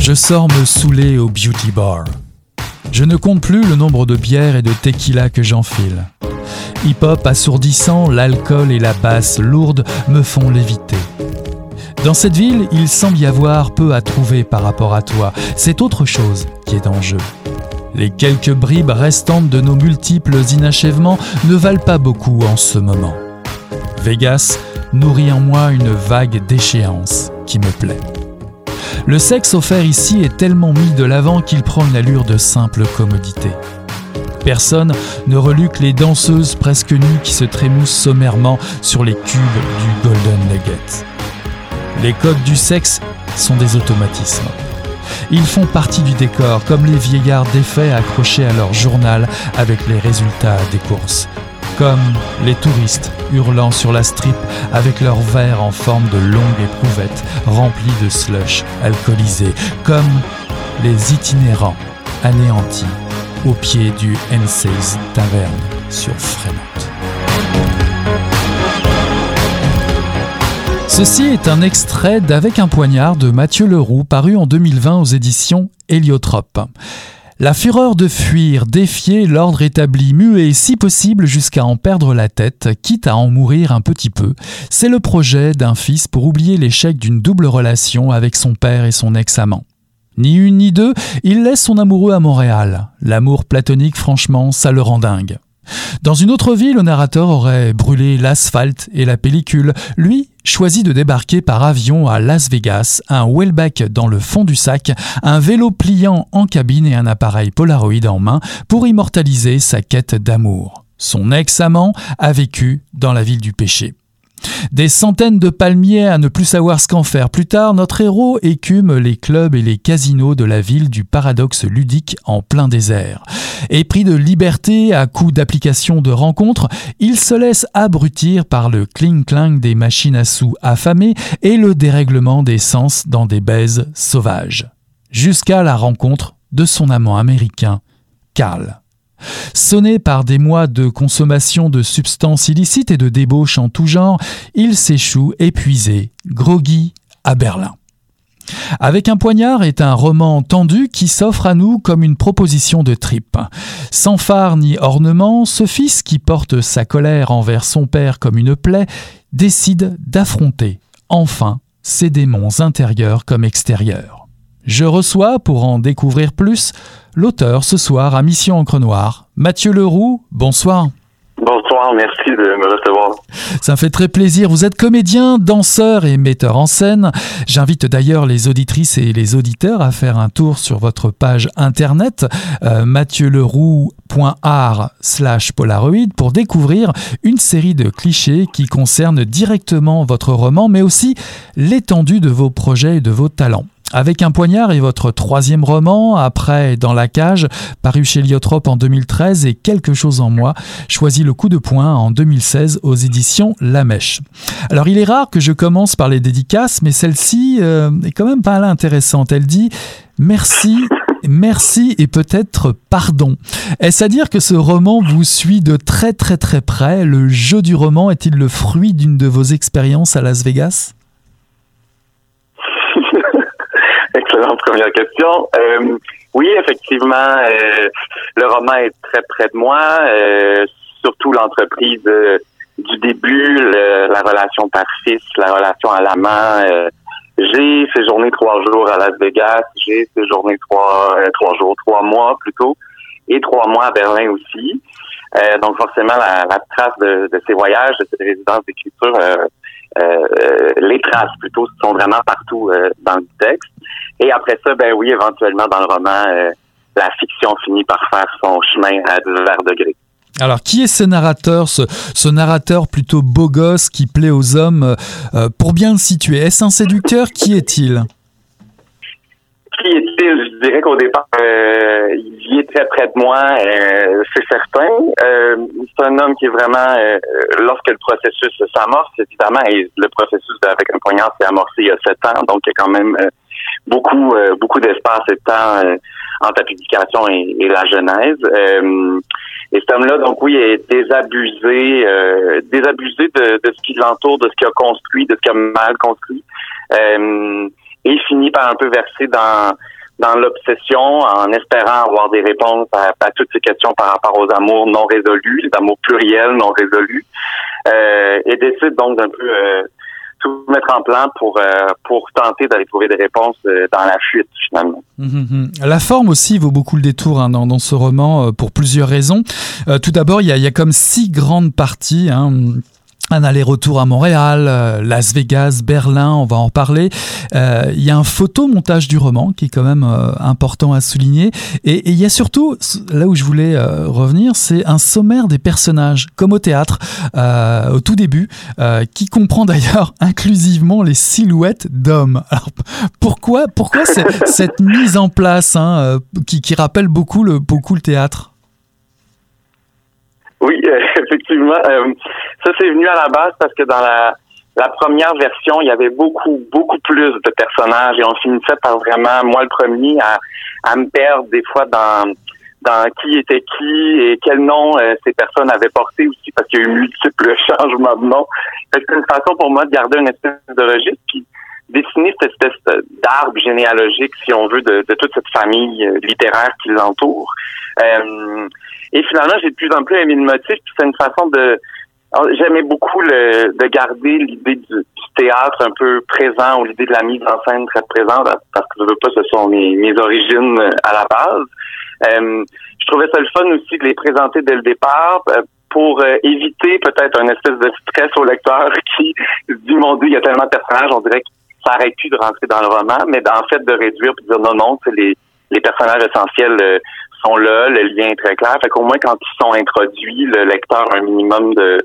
Je sors me saouler au beauty bar. Je ne compte plus le nombre de bières et de tequila que j'enfile. Hip-hop assourdissant, l'alcool et la basse lourde me font léviter. Dans cette ville, il semble y avoir peu à trouver par rapport à toi. C'est autre chose qui est en jeu. Les quelques bribes restantes de nos multiples inachèvements ne valent pas beaucoup en ce moment. Vegas nourrit en moi une vague déchéance qui me plaît. Le sexe offert ici est tellement mis de l'avant qu'il prend une allure de simple commodité. Personne ne reluque les danseuses presque nues qui se trémoussent sommairement sur les cubes du Golden Nugget. Les codes du sexe sont des automatismes. Ils font partie du décor, comme les vieillards défaits accrochés à leur journal avec les résultats des courses. Comme les touristes hurlant sur la strip avec leurs verres en forme de longues éprouvettes remplies de slush alcoolisés. Comme les itinérants anéantis au pied du N seize Taverne sur Fremont. Ceci est un extrait d'Avec un poignard de Mathieu Leroux paru en deux mille vingt aux éditions Héliotrope. La fureur de fuir, défier l'ordre établi, muet si possible jusqu'à en perdre la tête, quitte à en mourir un petit peu, c'est le projet d'un fils pour oublier l'échec d'une double relation avec son père et son ex-amant. Ni une ni deux, il laisse son amoureux à Montréal. L'amour platonique, franchement, ça le rend dingue. Dans une autre ville, le narrateur aurait brûlé l'asphalte et la pellicule. Lui choisit de débarquer par avion à Las Vegas, un Houellebecq dans le fond du sac, un vélo pliant en cabine et un appareil Polaroid en main pour immortaliser sa quête d'amour. Son ex-amant a vécu dans la ville du péché. Des centaines de palmiers à ne plus savoir ce qu'en faire. Plus tard, notre héros écume les clubs et les casinos de la ville du paradoxe ludique en plein désert. Épris de liberté à coups d'applications de rencontres, il se laisse abrutir par le cling-clang des machines à sous affamées et le dérèglement des sens dans des baisers sauvages. Jusqu'à la rencontre de son amant américain, Carl. Sonné par des mois de consommation de substances illicites et de débauches en tout genre, il s'échoue épuisé, groggy, à Berlin. Avec un poignard est un roman tendu qui s'offre à nous comme une proposition de trip. Sans phare ni ornement, ce fils qui porte sa colère envers son père comme une plaie décide d'affronter, enfin, ses démons intérieurs comme extérieurs. Je reçois, pour en découvrir plus, l'auteur ce soir à Mission Encre Noire, Mathieu Leroux. Bonsoir. Bonsoir, merci de me recevoir. Ça me fait très plaisir. Vous êtes comédien, danseur et metteur en scène. J'invite d'ailleurs les auditrices et les auditeurs à faire un tour sur votre page internet euh, mathieu leroux point art slash polaroid pour découvrir une série de clichés qui concernent directement votre roman, mais aussi l'étendue de vos projets et de vos talents. Avec un poignard est votre troisième roman, après Dans la cage, paru chez Héliotrope en deux mille treize, et Quelque chose en moi, choisi le coup de poing en deux mille seize aux éditions La Mèche. Alors il est rare que je commence par les dédicaces, mais celle-ci euh, est quand même pas mal intéressante. Elle dit « Merci, merci et peut-être pardon ». Est-ce à dire que ce roman vous suit de très très très près? Le jeu du roman est-il le fruit d'une de vos expériences à Las Vegas? Excellente première question. Euh, oui, effectivement, euh, le roman est très près de moi, euh, surtout l'entreprise euh, du début, le, la relation père-fils, la relation à l'amant. Euh, j'ai séjourné trois jours à Las Vegas, j'ai séjourné trois, euh, trois jours, trois mois plutôt, et trois mois à Berlin aussi. Euh, donc forcément, la, la trace de, de ces voyages, de cette résidence d'écriture, euh, Euh, les traces plutôt sont vraiment partout euh, dans le texte. Et après ça, ben oui, éventuellement dans le roman, euh, la fiction finit par faire son chemin à divers degrés. Alors, qui est ce narrateur, ce, ce narrateur plutôt beau gosse qui plaît aux hommes, euh, pour bien le situer? Est-ce un séducteur? Qui est-il? Qui est-il? Je dirais qu'au départ, euh, il est très près de moi, euh, c'est certain. Euh, c'est un homme qui est vraiment, euh, lorsque le processus s'amorce, évidemment, et le processus avec un poignard s'est amorcé il y a sept ans, donc il y a quand même euh, beaucoup euh, beaucoup d'espace et de temps euh, entre la publication et, et la genèse. Euh, et cet homme-là, donc oui, est désabusé, euh, désabusé de, de ce qui l'entoure, de ce qu'il a construit, de ce qu'il a mal construit. Euh, et finit par un peu verser dans dans l'obsession, en espérant avoir des réponses à, à toutes ces questions par rapport aux amours non résolus, les amours pluriels non résolus, euh, et décide donc d'un peu euh, tout mettre en plan pour euh, pour tenter d'aller trouver des réponses euh, dans la fuite, finalement. Mmh, mmh. La forme aussi vaut beaucoup le détour hein, dans, dans ce roman, euh, pour plusieurs raisons. Euh, tout d'abord, il y a, y a comme six grandes parties, hein. Un aller-retour à Montréal, Las Vegas, Berlin, on va en reparler. Euh, il y a un photomontage du roman qui est quand même euh, important à souligner. Et, et il y a surtout, là où je voulais euh, revenir, c'est un sommaire des personnages, comme au théâtre, euh, au tout début, euh, qui comprend d'ailleurs inclusivement les silhouettes d'hommes. Alors, pourquoi, pourquoi cette, cette mise en place hein, euh, qui, qui rappelle beaucoup le, beaucoup le théâtre? Oui, euh, effectivement. Euh, ça, c'est venu à la base parce que dans la, la première version, il y avait beaucoup, beaucoup plus de personnages et on finissait par vraiment, moi le premier, à, à me perdre des fois dans dans qui était qui et quel nom euh, ces personnes avaient porté aussi parce qu'il y a eu multiples changements de nom. C'est une façon pour moi de garder une espèce de registre puis dessiner cette espèce d'arbre généalogique, si on veut, de, de toute cette famille littéraire qui l'entoure. Euh, Et finalement, j'ai de plus en plus aimé le motif, puis c'est une façon de... J'aimais beaucoup le, de garder l'idée du, du théâtre un peu présent, ou l'idée de la mise en scène très présente, parce que je veux pas, ce sont mes, mes origines à la base. Euh, je trouvais ça le fun aussi de les présenter dès le départ, pour éviter peut-être un espèce de stress au lecteur qui se dit, mon Dieu, il y a tellement de personnages, on dirait qu'il s'arrête plus de rentrer dans le roman, mais en fait de réduire, puis de dire non, non, c'est les, les personnages essentiels... Euh, sont là, le lien est très clair. Fait qu'au moins, quand ils sont introduits, le lecteur a un minimum de,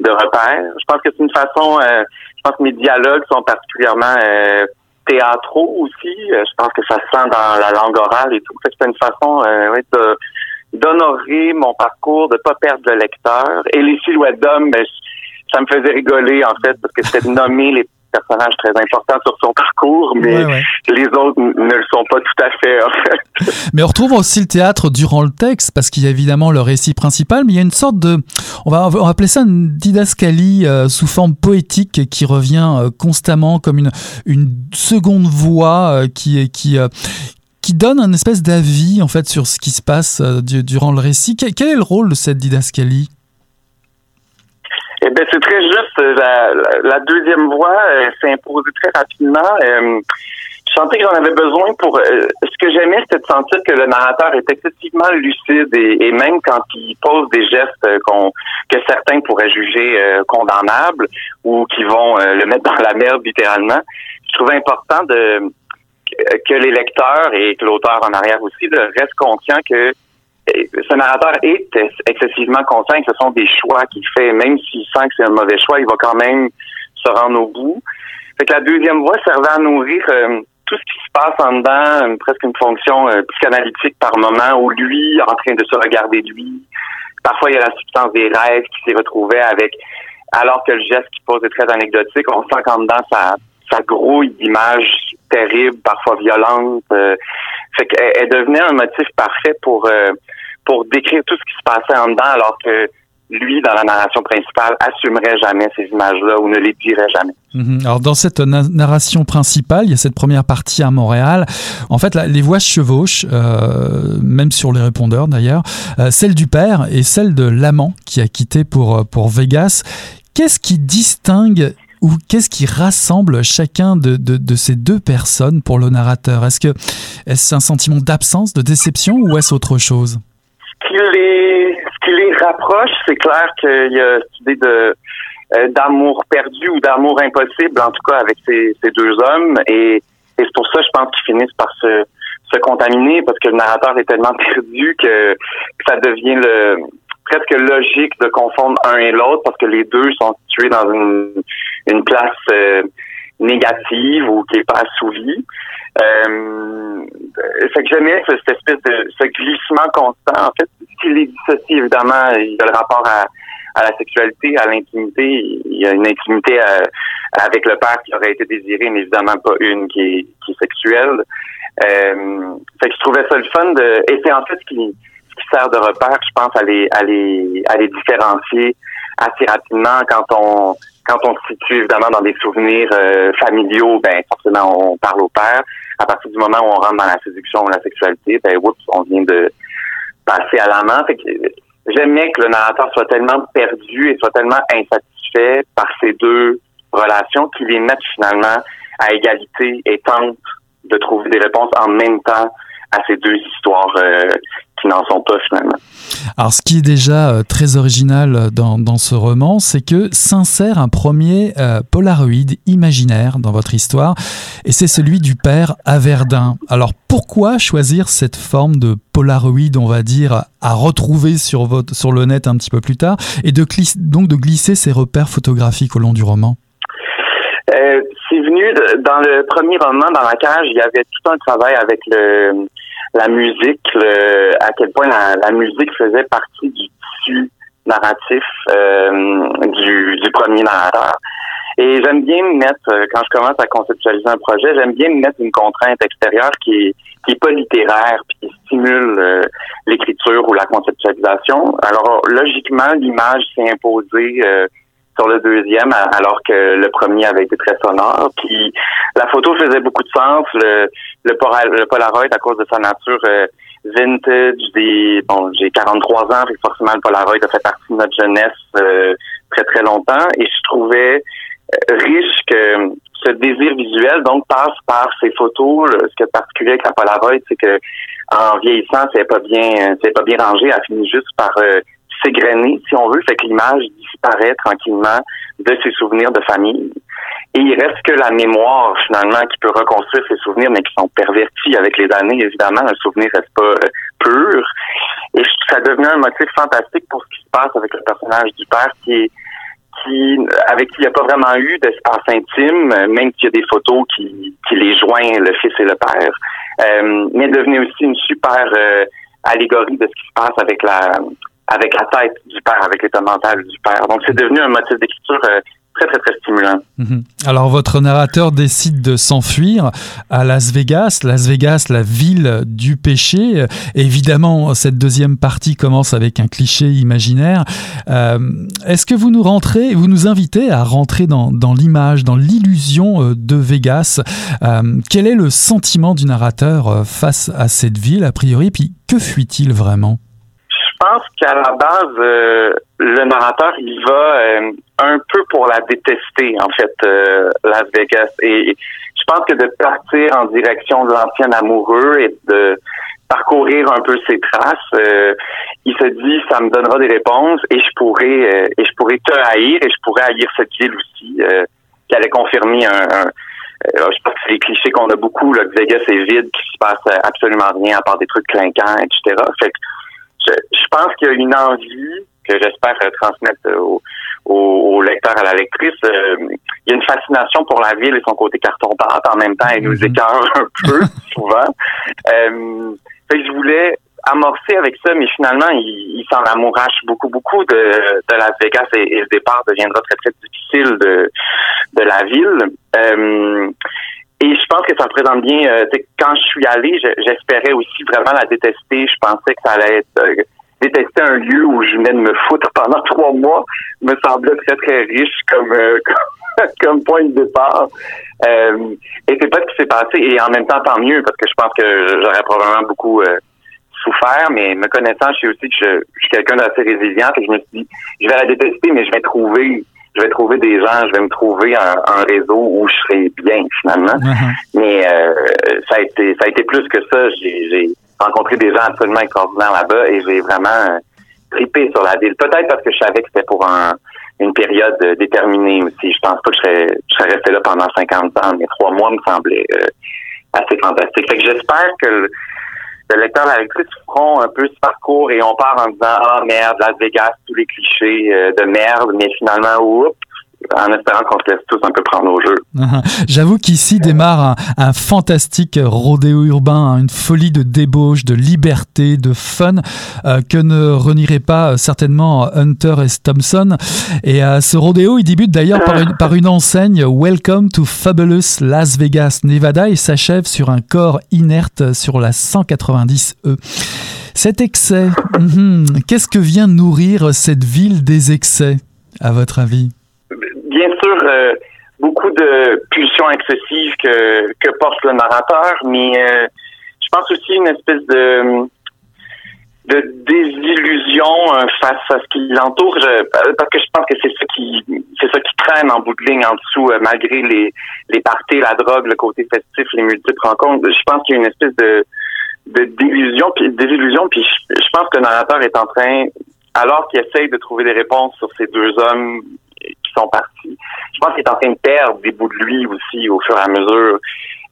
de repères. Je pense que c'est une façon... Euh, je pense que mes dialogues sont particulièrement euh, théâtraux aussi. Je pense que ça se sent dans la langue orale et tout. Fait que c'est une façon euh, ouais, de, d'honorer mon parcours, de pas perdre le lecteur. Et les silhouettes d'hommes, ben, ça me faisait rigoler, en fait, parce que c'était de nommer les personnage très important sur son parcours, mais ouais, ouais. Les autres n- ne le sont pas tout à fait. En fait. Mais on retrouve aussi le théâtre durant le texte, parce qu'il y a évidemment le récit principal, mais il y a une sorte de... On va, on va appeler ça une didascalie euh, sous forme poétique qui revient euh, constamment comme une, une seconde voix euh, qui, qui, euh, qui donne une espèce d'avis en fait, sur ce qui se passe euh, du, durant le récit. Quel, quel est le rôle de cette didascalie? Eh bien, c'est très juste. La, la, la deuxième voix euh, s'est imposée très rapidement. Euh, je sentais que j'en avais besoin pour... Euh, ce que j'aimais, c'était de sentir que le narrateur est excessivement lucide et, et même quand il pose des gestes euh, qu'on que certains pourraient juger euh, condamnables ou qui vont euh, le mettre dans la merde, littéralement, je trouvais important de que les lecteurs et que l'auteur en arrière aussi là, restent conscients que ce narrateur est excessivement conscient que ce sont des choix qu'il fait. Même s'il sent que c'est un mauvais choix, il va quand même se rendre au bout. Fait que la deuxième voie servait à nourrir euh, tout ce qui se passe en dedans, euh, presque une fonction euh, psychanalytique par moment, où lui, en train de se regarder lui. Parfois, il y a la substance des rêves qui s'y retrouvait avec... Alors que le geste qu'il pose est très anecdotique, on sent qu'en dedans, ça, ça grouille d'images terribles, parfois violentes. Euh, fait qu'elle elle devenait un motif parfait pour... Euh, pour décrire tout ce qui se passait en dedans, alors que lui, dans la narration principale, assumerait jamais ces images-là ou ne les dirait jamais. Mmh. Alors, dans cette na- narration principale, il y a cette première partie à Montréal. En fait, là, les voix se chevauchent, euh, même sur les répondeurs d'ailleurs, euh, celle du père et celle de l'amant qui a quitté pour, pour Vegas. Qu'est-ce qui distingue ou qu'est-ce qui rassemble chacun de, de, de ces deux personnes pour le narrateur? Est-ce que, est-ce un sentiment d'absence, de déception ou est-ce autre chose? Ce qui les, ce qui les rapproche, c'est clair qu'il y a cette idée de, euh, d'amour perdu ou d'amour impossible, en tout cas avec ces, ces deux hommes. Et, et c'est pour ça, je pense qu'ils finissent par se, se contaminer, parce que le narrateur est tellement perdu que, que ça devient le presque logique de confondre un et l'autre, parce que les deux sont situés dans une, une place euh, négative ou qui n'est pas assouvie. Euh, fait que j'aimais ce, cette espèce de ce glissement constant. En fait, s'il est dissocié, évidemment, il y a le rapport à, à la sexualité, à l'intimité. Il y a une intimité à, avec le père qui aurait été désirée, mais évidemment pas une qui est, qui est sexuelle. Euh, fait que je trouvais ça le fun de, et c'est en fait ce qui, ce qui sert de repère, je pense, à les, à les, à les différencier assez rapidement quand on, quand on se situe évidemment dans des souvenirs euh, familiaux, ben forcément on parle au père. À partir du moment où on rentre dans la séduction ou la sexualité, ben oups, on vient de passer à l'amant. Fait que j'aimais que le narrateur soit tellement perdu et soit tellement insatisfait par ces deux relations qu'il les mette finalement à égalité et tente de trouver des réponses en même temps à ces deux histoires euh, qui n'en sont pas finalement. Alors ce qui est déjà euh, très original dans, dans ce roman, c'est que s'insère un premier euh, Polaroid imaginaire dans votre histoire, et c'est celui du père Averdin. Alors pourquoi choisir cette forme de Polaroid, on va dire, à retrouver sur, votre, sur le net un petit peu plus tard, et de glisser, donc de glisser ces repères photographiques au long du roman? Euh, c'est venu de, dans le premier roman, Dans la cage, il y avait tout un travail avec le la musique, le, à quel point la, la musique faisait partie du tissu narratif euh, du, du premier narrateur. Et j'aime bien me mettre, quand je commence à conceptualiser un projet, j'aime bien me mettre une contrainte extérieure qui est, qui est pas littéraire, puis qui stimule euh, l'écriture ou la conceptualisation. Alors logiquement, l'image s'est imposée euh, sur le deuxième, alors que le premier avait été très sonore. Puis la photo faisait beaucoup de sens. Le, le, le Polaroid, à cause de sa nature euh, vintage, des bon, j'ai quarante-trois ans, donc forcément le Polaroid a fait partie de notre jeunesse euh, très très longtemps. Et je trouvais riche que ce désir visuel donc passe par ces photos. Ce qui est particulier avec la Polaroid, c'est que en vieillissant, c'est pas bien, c'est pas bien rangé. Elle finit juste par euh, s'égrener, si on veut, fait que l'image disparaît tranquillement de ses souvenirs de famille. Et il reste que la mémoire, finalement, qui peut reconstruire ses souvenirs, mais qui sont pervertis avec les années, évidemment. Un souvenir reste pas euh, pur. Et ça devenait un motif fantastique pour ce qui se passe avec le personnage du père qui est, qui, avec qui il n'y a pas vraiment eu d'espace intime, même s'il y a des photos qui, qui les joignent, le fils et le père. Euh, mais devenait aussi une super euh, allégorie de ce qui se passe avec la, avec la tête du père, avec l'état mental du père. Donc, c'est devenu un motif d'écriture euh, très, très, très stimulant. Mmh. Alors, votre narrateur décide de s'enfuir à Las Vegas. Las Vegas, la ville du péché. Euh, évidemment, cette deuxième partie commence avec un cliché imaginaire. Euh, est-ce que vous nous rentrez, vous nous invitez à rentrer dans, dans l'image, dans l'illusion euh, de Vegas? Euh, quel est le sentiment du narrateur euh, face à cette ville, a priori? Puis, que fuit-il vraiment? Je pense qu'à la base, euh, le narrateur, il va euh, un peu pour la détester, en fait, euh, Las Vegas. Et, et je pense que de partir en direction de l'ancien amoureux et de parcourir un peu ses traces, euh, il se dit, ça me donnera des réponses et je pourrais euh, et je pourrais te haïr et je pourrais haïr cette ville aussi, euh, qui allait confirmer un... un Euh, je pense que c'est les clichés qu'on a beaucoup, là, que Vegas est vide, qu'il se passe absolument rien à part des trucs clinquants, et cetera. Fait que je pense qu'il y a une envie que j'espère transmettre au, au, au lecteur, à la lectrice. Euh, il y a une fascination pour la ville et son côté carton-pâte en même temps. Elle nous écœure un peu, souvent. Euh, fait que je voulais amorcer avec ça, mais finalement, il, il s'en amourache beaucoup, beaucoup de, de Las Vegas et, et le départ deviendra très, très difficile de, de la ville. Euh, Et je pense que ça représente bien. Euh, quand je suis allé, je, j'espérais aussi vraiment la détester. Je pensais que ça allait être euh, détester un lieu où je venais de me foutre pendant trois mois. Me semblait très très riche comme euh, comme, comme point de départ. Euh, et c'est pas ce qui s'est passé. Et en même temps, tant mieux, parce que je pense que j'aurais probablement beaucoup euh, souffert. Mais me connaissant, je sais aussi que je, je suis quelqu'un d'assez résilient. Et je me suis dit, je vais la détester, mais je vais trouver. Je vais trouver des gens, je vais me trouver un, un réseau où je serai bien, finalement. Mm-hmm. Mais euh, ça a été ça a été plus que ça. J'ai, j'ai rencontré des gens absolument extraordinaires là-bas et j'ai vraiment trippé sur la ville. Peut-être parce que je savais que c'était pour un une période déterminée aussi. Je pense pas que je serais, je serais resté là pendant cinquante ans, mais trois mois me semblait euh, assez fantastique. Fait que j'espère que le, le lecteur, la lectrice feront un peu ce parcours et on part en disant « Ah merde, Las Vegas, tous les clichés euh, de merde », mais finalement, oups, en espérant qu'on se laisse tous un peu prendre au jeu. J'avoue qu'ici démarre un, un fantastique rodéo urbain, une folie de débauche, de liberté, de fun, euh, que ne renierait pas certainement Hunter S. Thompson. Et euh, ce rodéo, il débute d'ailleurs par une, par une enseigne « Welcome to Fabulous Las Vegas, Nevada » et s'achève sur un corps inerte sur la cent quatre-vingt-dix E. Cet excès, mm-hmm, qu'est-ce que vient nourrir cette ville des excès, à votre avis? Bien sûr, euh, beaucoup de pulsions excessives que, que porte le narrateur, mais euh, je pense aussi une espèce de, de désillusion euh, face à ce qui l'entoure, je, parce que je pense que c'est ça qui c'est ça qui traîne en bout de ligne, en dessous, euh, malgré les, les parties, la drogue, le côté festif, les multiples rencontres. Je pense qu'il y a une espèce de, de désillusion, puis désillusion, puis je, je pense que le narrateur est en train, alors qu'il essaye de trouver des réponses sur ces deux hommes qui sont partis. Je pense qu'il est en train de perdre des bouts de lui aussi au fur et à mesure.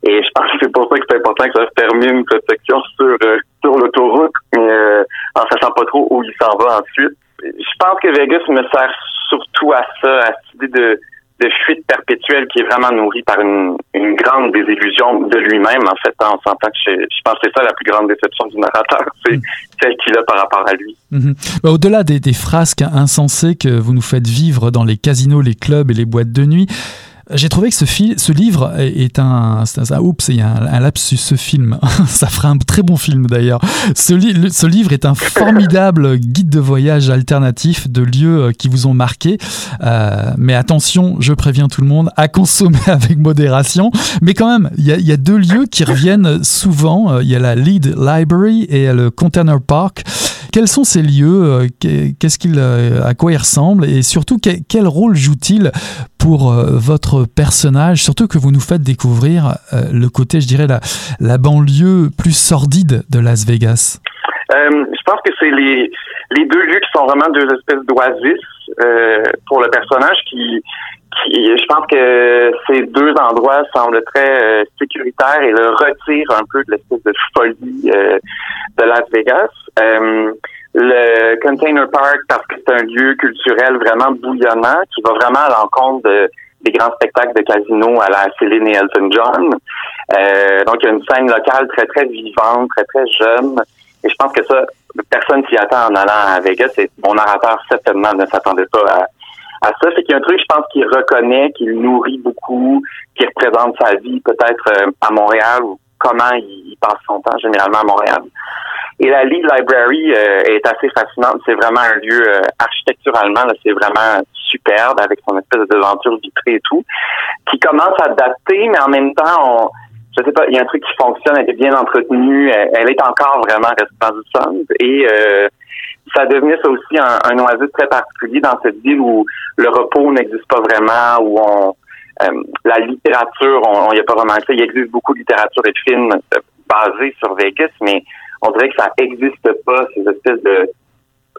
Et je pense que c'est pour ça que c'est important que ça se termine cette section sur, euh, sur l'autoroute, mais euh, en sachant pas trop où il s'en va ensuite. Je pense que Vegas me sert surtout à ça, à cette idée de, de fuite perpétuelle qui est vraiment nourrie par une, une grande désillusion de lui-même. En fait, on s'entend que je, je pense que c'est ça la plus grande déception du narrateur, c'est mmh. celle qu'il a par rapport à lui. Mmh. Bah, au-delà des, des frasques insensées que vous nous faites vivre dans les casinos, les clubs et les boîtes de nuit, j'ai trouvé que ce, fil- ce livre est un... C'est un oups, il y a un, un lapsus, ce film. Ça fera un très bon film, d'ailleurs. Ce, li- ce livre est un formidable guide de voyage alternatif de lieux qui vous ont marqué. Euh, mais attention, je préviens tout le monde, à consommer avec modération. Mais quand même, il y a, y a deux lieux qui reviennent souvent. Il y a la Lied Library et le Container Park. Quels sont ces lieux? Qu'est-ce qu'ils, à quoi ils ressemblent? Et surtout, quel, quel rôle joue-t-il pour euh, votre personnage, surtout que vous nous faites découvrir euh, le côté, je dirais, la, la banlieue plus sordide de Las Vegas? Euh, je pense que c'est les, les deux lieux qui sont vraiment deux espèces d'oasis euh, pour le personnage. Qui, qui, je pense que ces deux endroits semblent très euh, sécuritaires et le retirent un peu de l'espèce de folie euh, de Las Vegas. Euh, Le Container Park, parce que c'est un lieu culturel vraiment bouillonnant qui va vraiment à l'encontre de, des grands spectacles de casino à la Céline et Elton John. Euh, donc, il y a une scène locale très, très vivante, très, très jeune. Et je pense que ça, personne s'y attend en allant à Vegas. Et mon narrateur, certainement, ne s'attendait pas à, à ça. C'est qu'il y a un truc, je pense, qu'il reconnaît, qu'il nourrit beaucoup, qu'il représente sa vie peut-être à Montréal ou comment il passe son temps généralement à Montréal. Et la Lied Library euh, est assez fascinante. C'est vraiment un lieu euh, architecturalement, là, c'est vraiment superbe avec son espèce de devanture vitrée et tout, qui commence à dater, mais en même temps, on, je sais pas, il y a un truc qui fonctionne, elle est bien entretenue, elle, elle est encore vraiment resplendissante. Et euh, ça devenait ça aussi un, un oasis très particulier dans cette ville où le repos n'existe pas vraiment, où on euh, la littérature, on n'y a pas vraiment accès. Il existe beaucoup de littérature et de films euh, basés sur Vegas, mais on dirait que ça n'existe pas, ces espèces de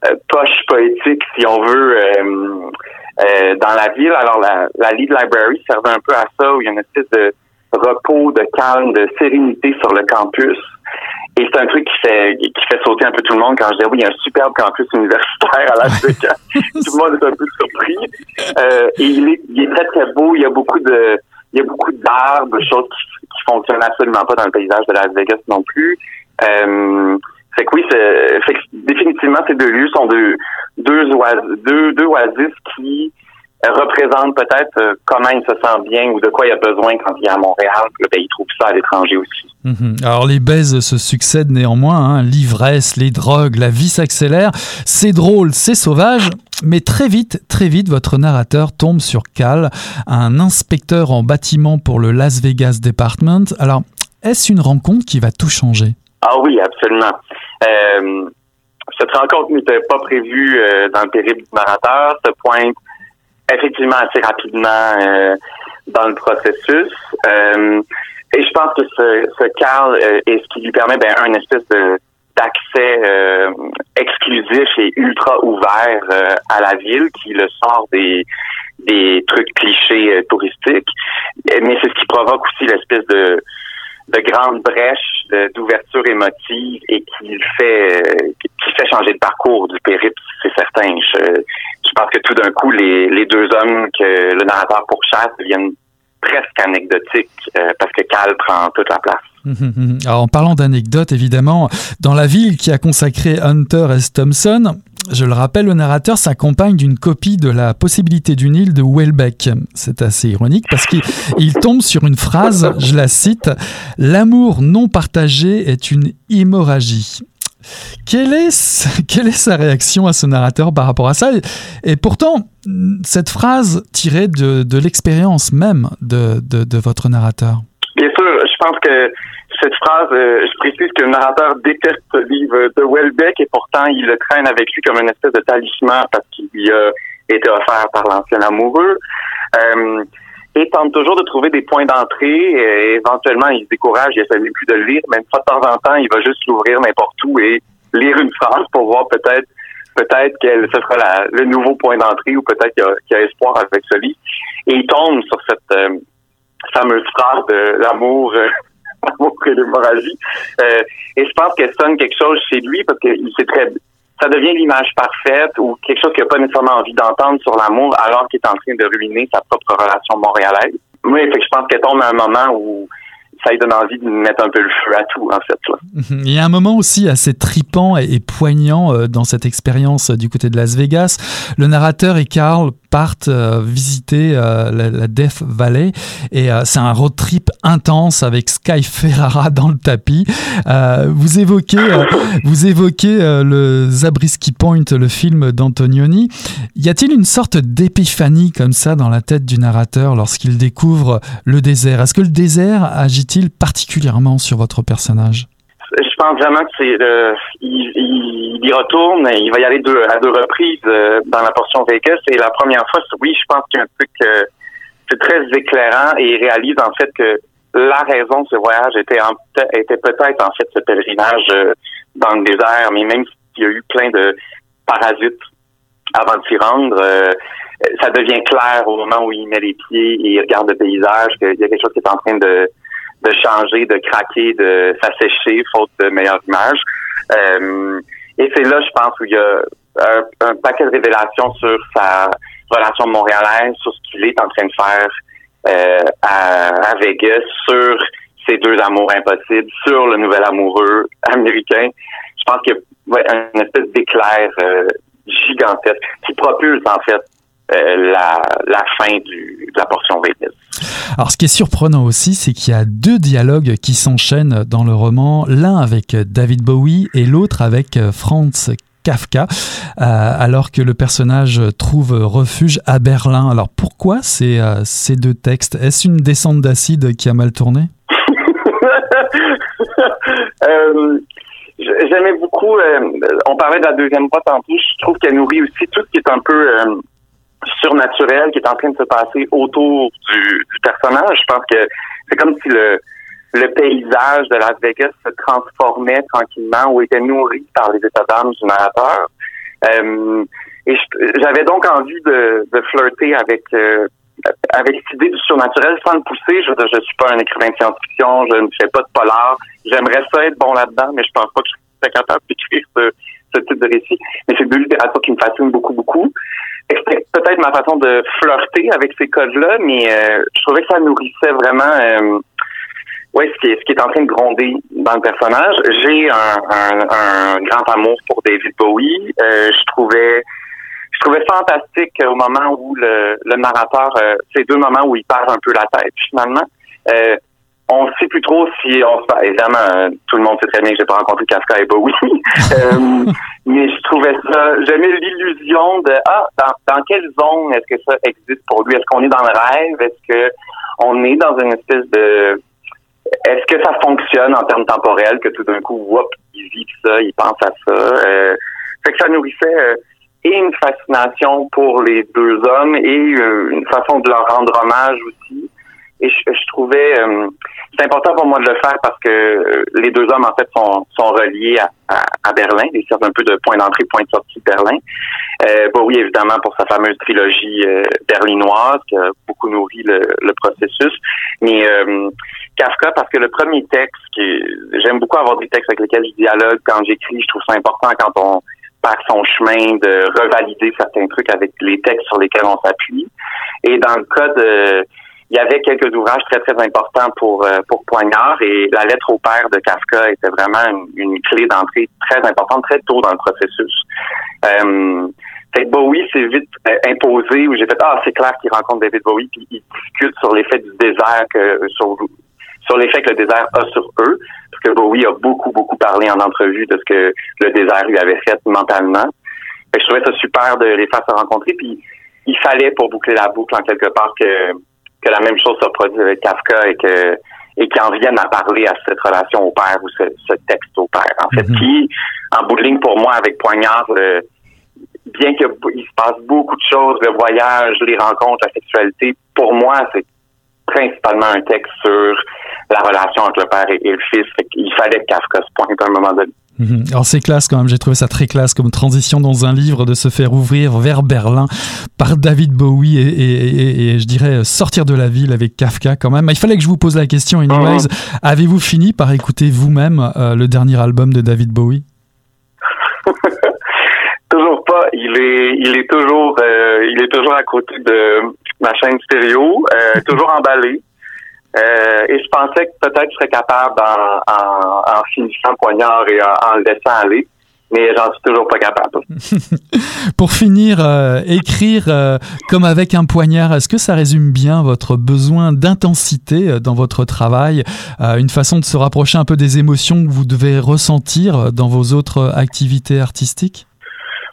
euh, poches poétiques, si on veut, euh, euh, dans la ville. Alors, la, la Lied Library servait un peu à ça, où il y a une espèce de repos, de calme, de sérénité sur le campus. Et c'est un truc qui fait qui fait sauter un peu tout le monde quand je dis « Oui, il y a un superbe campus universitaire à la suite. » Tout le monde est un peu surpris. Euh, et il est, il est très, très beau. Il y a beaucoup de il y a beaucoup d'arbres, choses qui, qui fonctionnent absolument pas dans le paysage de Las Vegas non plus. Euh, fait que oui, c'est, fait que définitivement ces deux lieux sont deux deux oasis, deux, deux oasis qui représentent peut-être comment il se sent bien ou de quoi il a besoin quand il est à Montréal. Ben, il trouve ça à l'étranger aussi. Mmh. Alors les baises se succèdent néanmoins, hein. L'ivresse, les drogues, la vie s'accélère. C'est drôle, c'est sauvage. Mais très vite, très vite, votre narrateur tombe sur Cal, un inspecteur en bâtiment pour le Las Vegas Department. Alors, est-ce une rencontre qui va tout changer? Ah oui, absolument. Euh, cette rencontre n'était pas prévue euh, dans le périple du narrateur. Se pointe effectivement assez rapidement euh, dans le processus. Euh, et je pense que ce, ce Carl euh, est ce qui lui permet ben, un espèce de, d'accès euh, exclusif et ultra ouvert euh, à la ville qui le sort des des trucs clichés euh, touristiques, mais c'est ce qui provoque aussi l'espèce de de grande brèche de, d'ouverture émotive et qui fait euh, qui fait changer de parcours du périple, c'est certain. Je, je pense que tout d'un coup les les deux hommes que le narrateur pourchasse deviennent presque anecdotiques euh, parce que Cal prend toute la place. Alors, en parlant d'anecdotes, évidemment, dans la ville qui a consacré Hunter S. Thompson, je le rappelle, le narrateur s'accompagne d'une copie de La possibilité d'une île de Houellebecq. C'est assez ironique parce qu'il il tombe sur une phrase, je la cite, « L'amour non partagé est une hémorragie ». Quelle est, quelle est sa réaction à ce narrateur par rapport à ça ? Et pourtant, cette phrase tirée de, de l'expérience même de, de, de votre narrateur. Bien sûr, je pense que cette phrase, euh, je précise que le narrateur déteste ce livre de Houellebecq et pourtant il le traîne avec lui comme une espèce de talisman parce qu'il lui a été offert par l'ancien amoureux. Euh, et tente toujours de trouver des points d'entrée. Et éventuellement, il se décourage, il essaie plus de le lire, mais une fois de temps en temps, il va juste l'ouvrir n'importe où et lire une phrase pour voir peut-être peut-être que ce sera la, le nouveau point d'entrée ou peut-être qu'il y a, qu'il y a espoir avec ce livre. Et il tombe sur cette euh, fameuse phrase de l'amour... Euh, et l'hémorragie. Euh, et je pense qu'elle sonne quelque chose chez lui parce que c'est très, ça devient l'image parfaite ou quelque chose qu'il n'a pas nécessairement envie d'entendre sur l'amour alors qu'il est en train de ruiner sa propre relation montréalaise. Oui, fait que je pense qu'elle tombe à un moment où ça lui donne envie de mettre un peu le feu à tout, en fait. Là. Il y a un moment aussi assez tripant et poignant dans cette expérience du côté de Las Vegas. Le narrateur et Carl partent visiter la Death Valley et c'est un road trip intense avec Sky Ferrara dans le tapis. Vous évoquez, vous évoquez le Zabriskie Point, le film d'Antonioni. Y a-t-il une sorte d'épiphanie comme ça dans la tête du narrateur lorsqu'il découvre le désert ? Est-ce que le désert agit-il particulièrement sur votre personnage? Je pense vraiment que c'est euh, il, il, il y retourne, il va y aller deux, à deux reprises euh, dans la portion Vegas et la première fois, oui, je pense qu'il y a un truc euh, c'est très éclairant et il réalise en fait que la raison de ce voyage était, en, était peut-être en fait ce pèlerinage euh, dans le désert, mais même s'il y a eu plein de parasites avant de s'y rendre, euh, ça devient clair au moment où il met les pieds et il regarde le paysage qu'il y a quelque chose qui est en train de de changer, de craquer, de s'assécher, faute de meilleures images. Euh, et c'est là, je pense, où il y a un, un paquet de révélations sur sa relation montréalaise, sur ce qu'il est en train de faire euh, à, à Vegas, sur ses deux amours impossibles, sur le nouvel amoureux américain. Je pense qu'il y a ouais, une espèce d'éclair euh, gigantesque qui propulse, en fait, Euh, la, la fin du, de la portion Vegas. Alors, ce qui est surprenant aussi, c'est qu'il y a deux dialogues qui s'enchaînent dans le roman, l'un avec David Bowie et l'autre avec Franz Kafka, euh, alors que le personnage trouve refuge à Berlin. Alors, pourquoi ces, euh, ces deux textes ? Est-ce une descente d'acide qui a mal tourné ? euh... J'aimais beaucoup... Euh, on parlait de la deuxième fois tantôt. Je trouve qu'elle nourrit aussi tout ce qui est un peu... Euh, surnaturel qui est en train de se passer autour du, du personnage. Je pense que c'est comme si le, le paysage de Las Vegas se transformait tranquillement ou était nourri par les états d'âme du narrateur. Euh, et je, j'avais donc envie de, de flirter avec euh, avec cette idée du surnaturel sans le pousser. Je je suis pas un écrivain de science-fiction, je ne fais pas de polar. J'aimerais ça être bon là-dedans, mais je pense pas que je serais capable d'écrire ce, ce type de récit. Mais c'est de littérature qui me fascine beaucoup, beaucoup. C'était peut-être ma façon de flirter avec ces codes-là, mais euh, je trouvais que ça nourrissait vraiment euh, ouais, ce qui est, ce qui est en train de gronder dans le personnage. J'ai un, un, un grand amour pour David Bowie. Euh, je trouvais je trouvais fantastique au moment où le, le narrateur, euh, ces deux moments où il perd un peu la tête, finalement. Euh, on ne sait plus trop si on se parle. Évidemment, euh, tout le monde sait très bien que j'ai pas rencontré Kafka et Bowie. euh, mais je trouvais ça... J'aimais l'illusion de... Ah, dans, dans quelle zone est-ce que ça existe pour lui? Est-ce qu'on est dans le rêve? Est-ce que on est dans une espèce de... Est-ce que ça fonctionne en termes temporels que tout d'un coup, whoop, il vit ça, il pense à ça? Euh, fait que ça nourrissait euh, et une fascination pour les deux hommes et euh, une façon de leur rendre hommage aussi. Et je, je trouvais, euh, c'est important pour moi de le faire parce que les deux hommes, en fait, sont, sont reliés à, à, à Berlin. Ils servent un peu de point d'entrée, point de sortie de Berlin. Euh, Bowie, évidemment, pour sa fameuse trilogie euh, berlinoise, qui a beaucoup nourri le, le processus. Mais euh, Kafka, parce que le premier texte, qui, j'aime beaucoup avoir des textes avec lesquels je dialogue quand j'écris. Je trouve ça important quand on par son chemin de revalider certains trucs avec les textes sur lesquels on s'appuie. Et dans le cas de... Il y avait quelques ouvrages très, très importants pour pour Poignard, et la lettre au père de Kafka était vraiment une, une clé d'entrée très importante, très tôt dans le processus. Euh, fait que Bowie s'est vite imposé, où j'ai fait « Ah, c'est clair qu'il rencontre David Bowie », puis il discute sur l'effet du désert que... sur sur l'effet que le désert a sur eux, parce que Bowie a beaucoup, beaucoup parlé en entrevue de ce que le désert lui avait fait mentalement. Fait que je trouvais ça super de les faire se rencontrer, puis il fallait, pour boucler la boucle en quelque part, que, que la même chose se produise avec Kafka et que et qu'ils en viennent à parler à cette relation au père ou ce, ce texte au père, en fait. Mm-hmm. Puis, en bout de ligne, pour moi, avec Poignard, le, bien qu'il se passe beaucoup de choses, le voyage, les rencontres, la sexualité, pour moi, c'est principalement un texte sur la relation entre le père et le fils. Fait qu'il fallait que Kafka se pointe à un moment donné. Mmh. Alors c'est classe quand même, j'ai trouvé ça très classe comme transition dans un livre de se faire ouvrir vers Berlin par David Bowie et, et, et, et je dirais sortir de la ville avec Kafka quand même. Mais il fallait que je vous pose la question anyways. Mmh. Avez-vous fini par écouter vous-même euh, le dernier album de David Bowie? Toujours pas. Il est, il est toujours, euh, il est toujours à côté de ma chaîne stéréo, euh, toujours emballé. Euh, et je pensais que peut-être je serais capable en, en, en finissant Poignard et en, en le laissant aller, mais j'en suis toujours pas capable. Pour finir, euh, écrire euh, comme avec un poignard, est-ce que ça résume bien votre besoin d'intensité dans votre travail, euh, une façon de se rapprocher un peu des émotions que vous devez ressentir dans vos autres activités artistiques?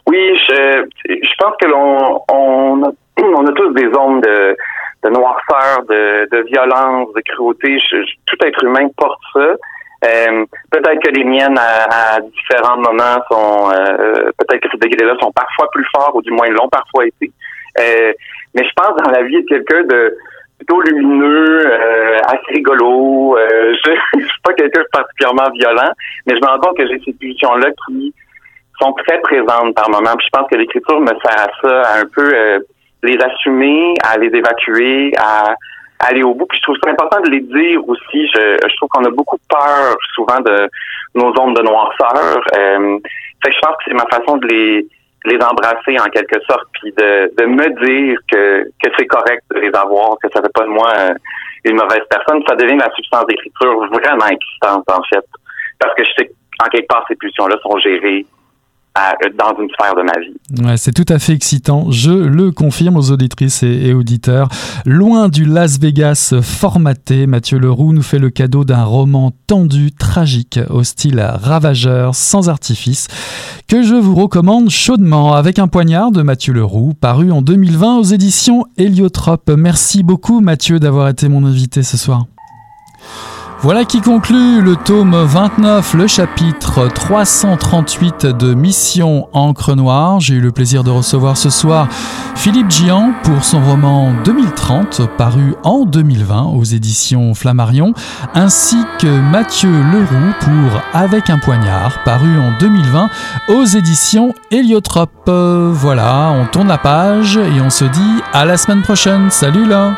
Oui, je, je pense que l'on on a, on a tous des ondes de de noirceur, de, de violence, de cruauté. Je, je, tout être humain porte ça. Euh, peut-être que les miennes, à, à différents moments, sont euh, peut-être que ces degrés-là sont parfois plus forts, ou du moins l'ont parfois été. Euh, mais je pense, dans la vie de quelqu'un de plutôt lumineux, euh, assez rigolo. Euh, je, je suis pas quelqu'un de particulièrement violent, mais je me rends compte que j'ai ces pulsions-là qui sont très présentes par moments. Puis je pense que l'écriture me sert à ça, à un peu... Euh, les assumer, à les évacuer, à, à aller au bout. Puis je trouve ça important de les dire aussi. Je, je trouve qu'on a beaucoup peur souvent de nos ondes de noirceur. Euh, fait que je pense que c'est ma façon de les, les embrasser en quelque sorte, puis de, de me dire que, que c'est correct de les avoir, que ça fait pas de moi une mauvaise personne. Ça devient la substance d'écriture vraiment existante, en fait. Parce que je sais qu'en quelque part, ces pulsions-là sont gérées dans une sphère de ma vie. Ouais, c'est tout à fait excitant, je le confirme aux auditrices et, et auditeurs. Loin du Las Vegas formaté, Mathieu Leroux nous fait le cadeau d'un roman tendu, tragique, au style ravageur, sans artifice, que je vous recommande chaudement, Avec un poignard de Mathieu Leroux, paru en deux mille vingt aux éditions Héliotrope. Merci beaucoup Mathieu d'avoir été mon invité ce soir. Voilà qui conclut le tome vingt-neuf, le chapitre trois cent trente-huit de Mission Encre Noire. J'ai eu le plaisir de recevoir ce soir Philippe Djian pour son roman deux mille trente, paru en deux mille vingt aux éditions Flammarion, ainsi que Mathieu Leroux pour Avec un poignard, paru en deux mille vingt aux éditions Héliotrope. Voilà, on tourne la page et on se dit à la semaine prochaine. Salut là!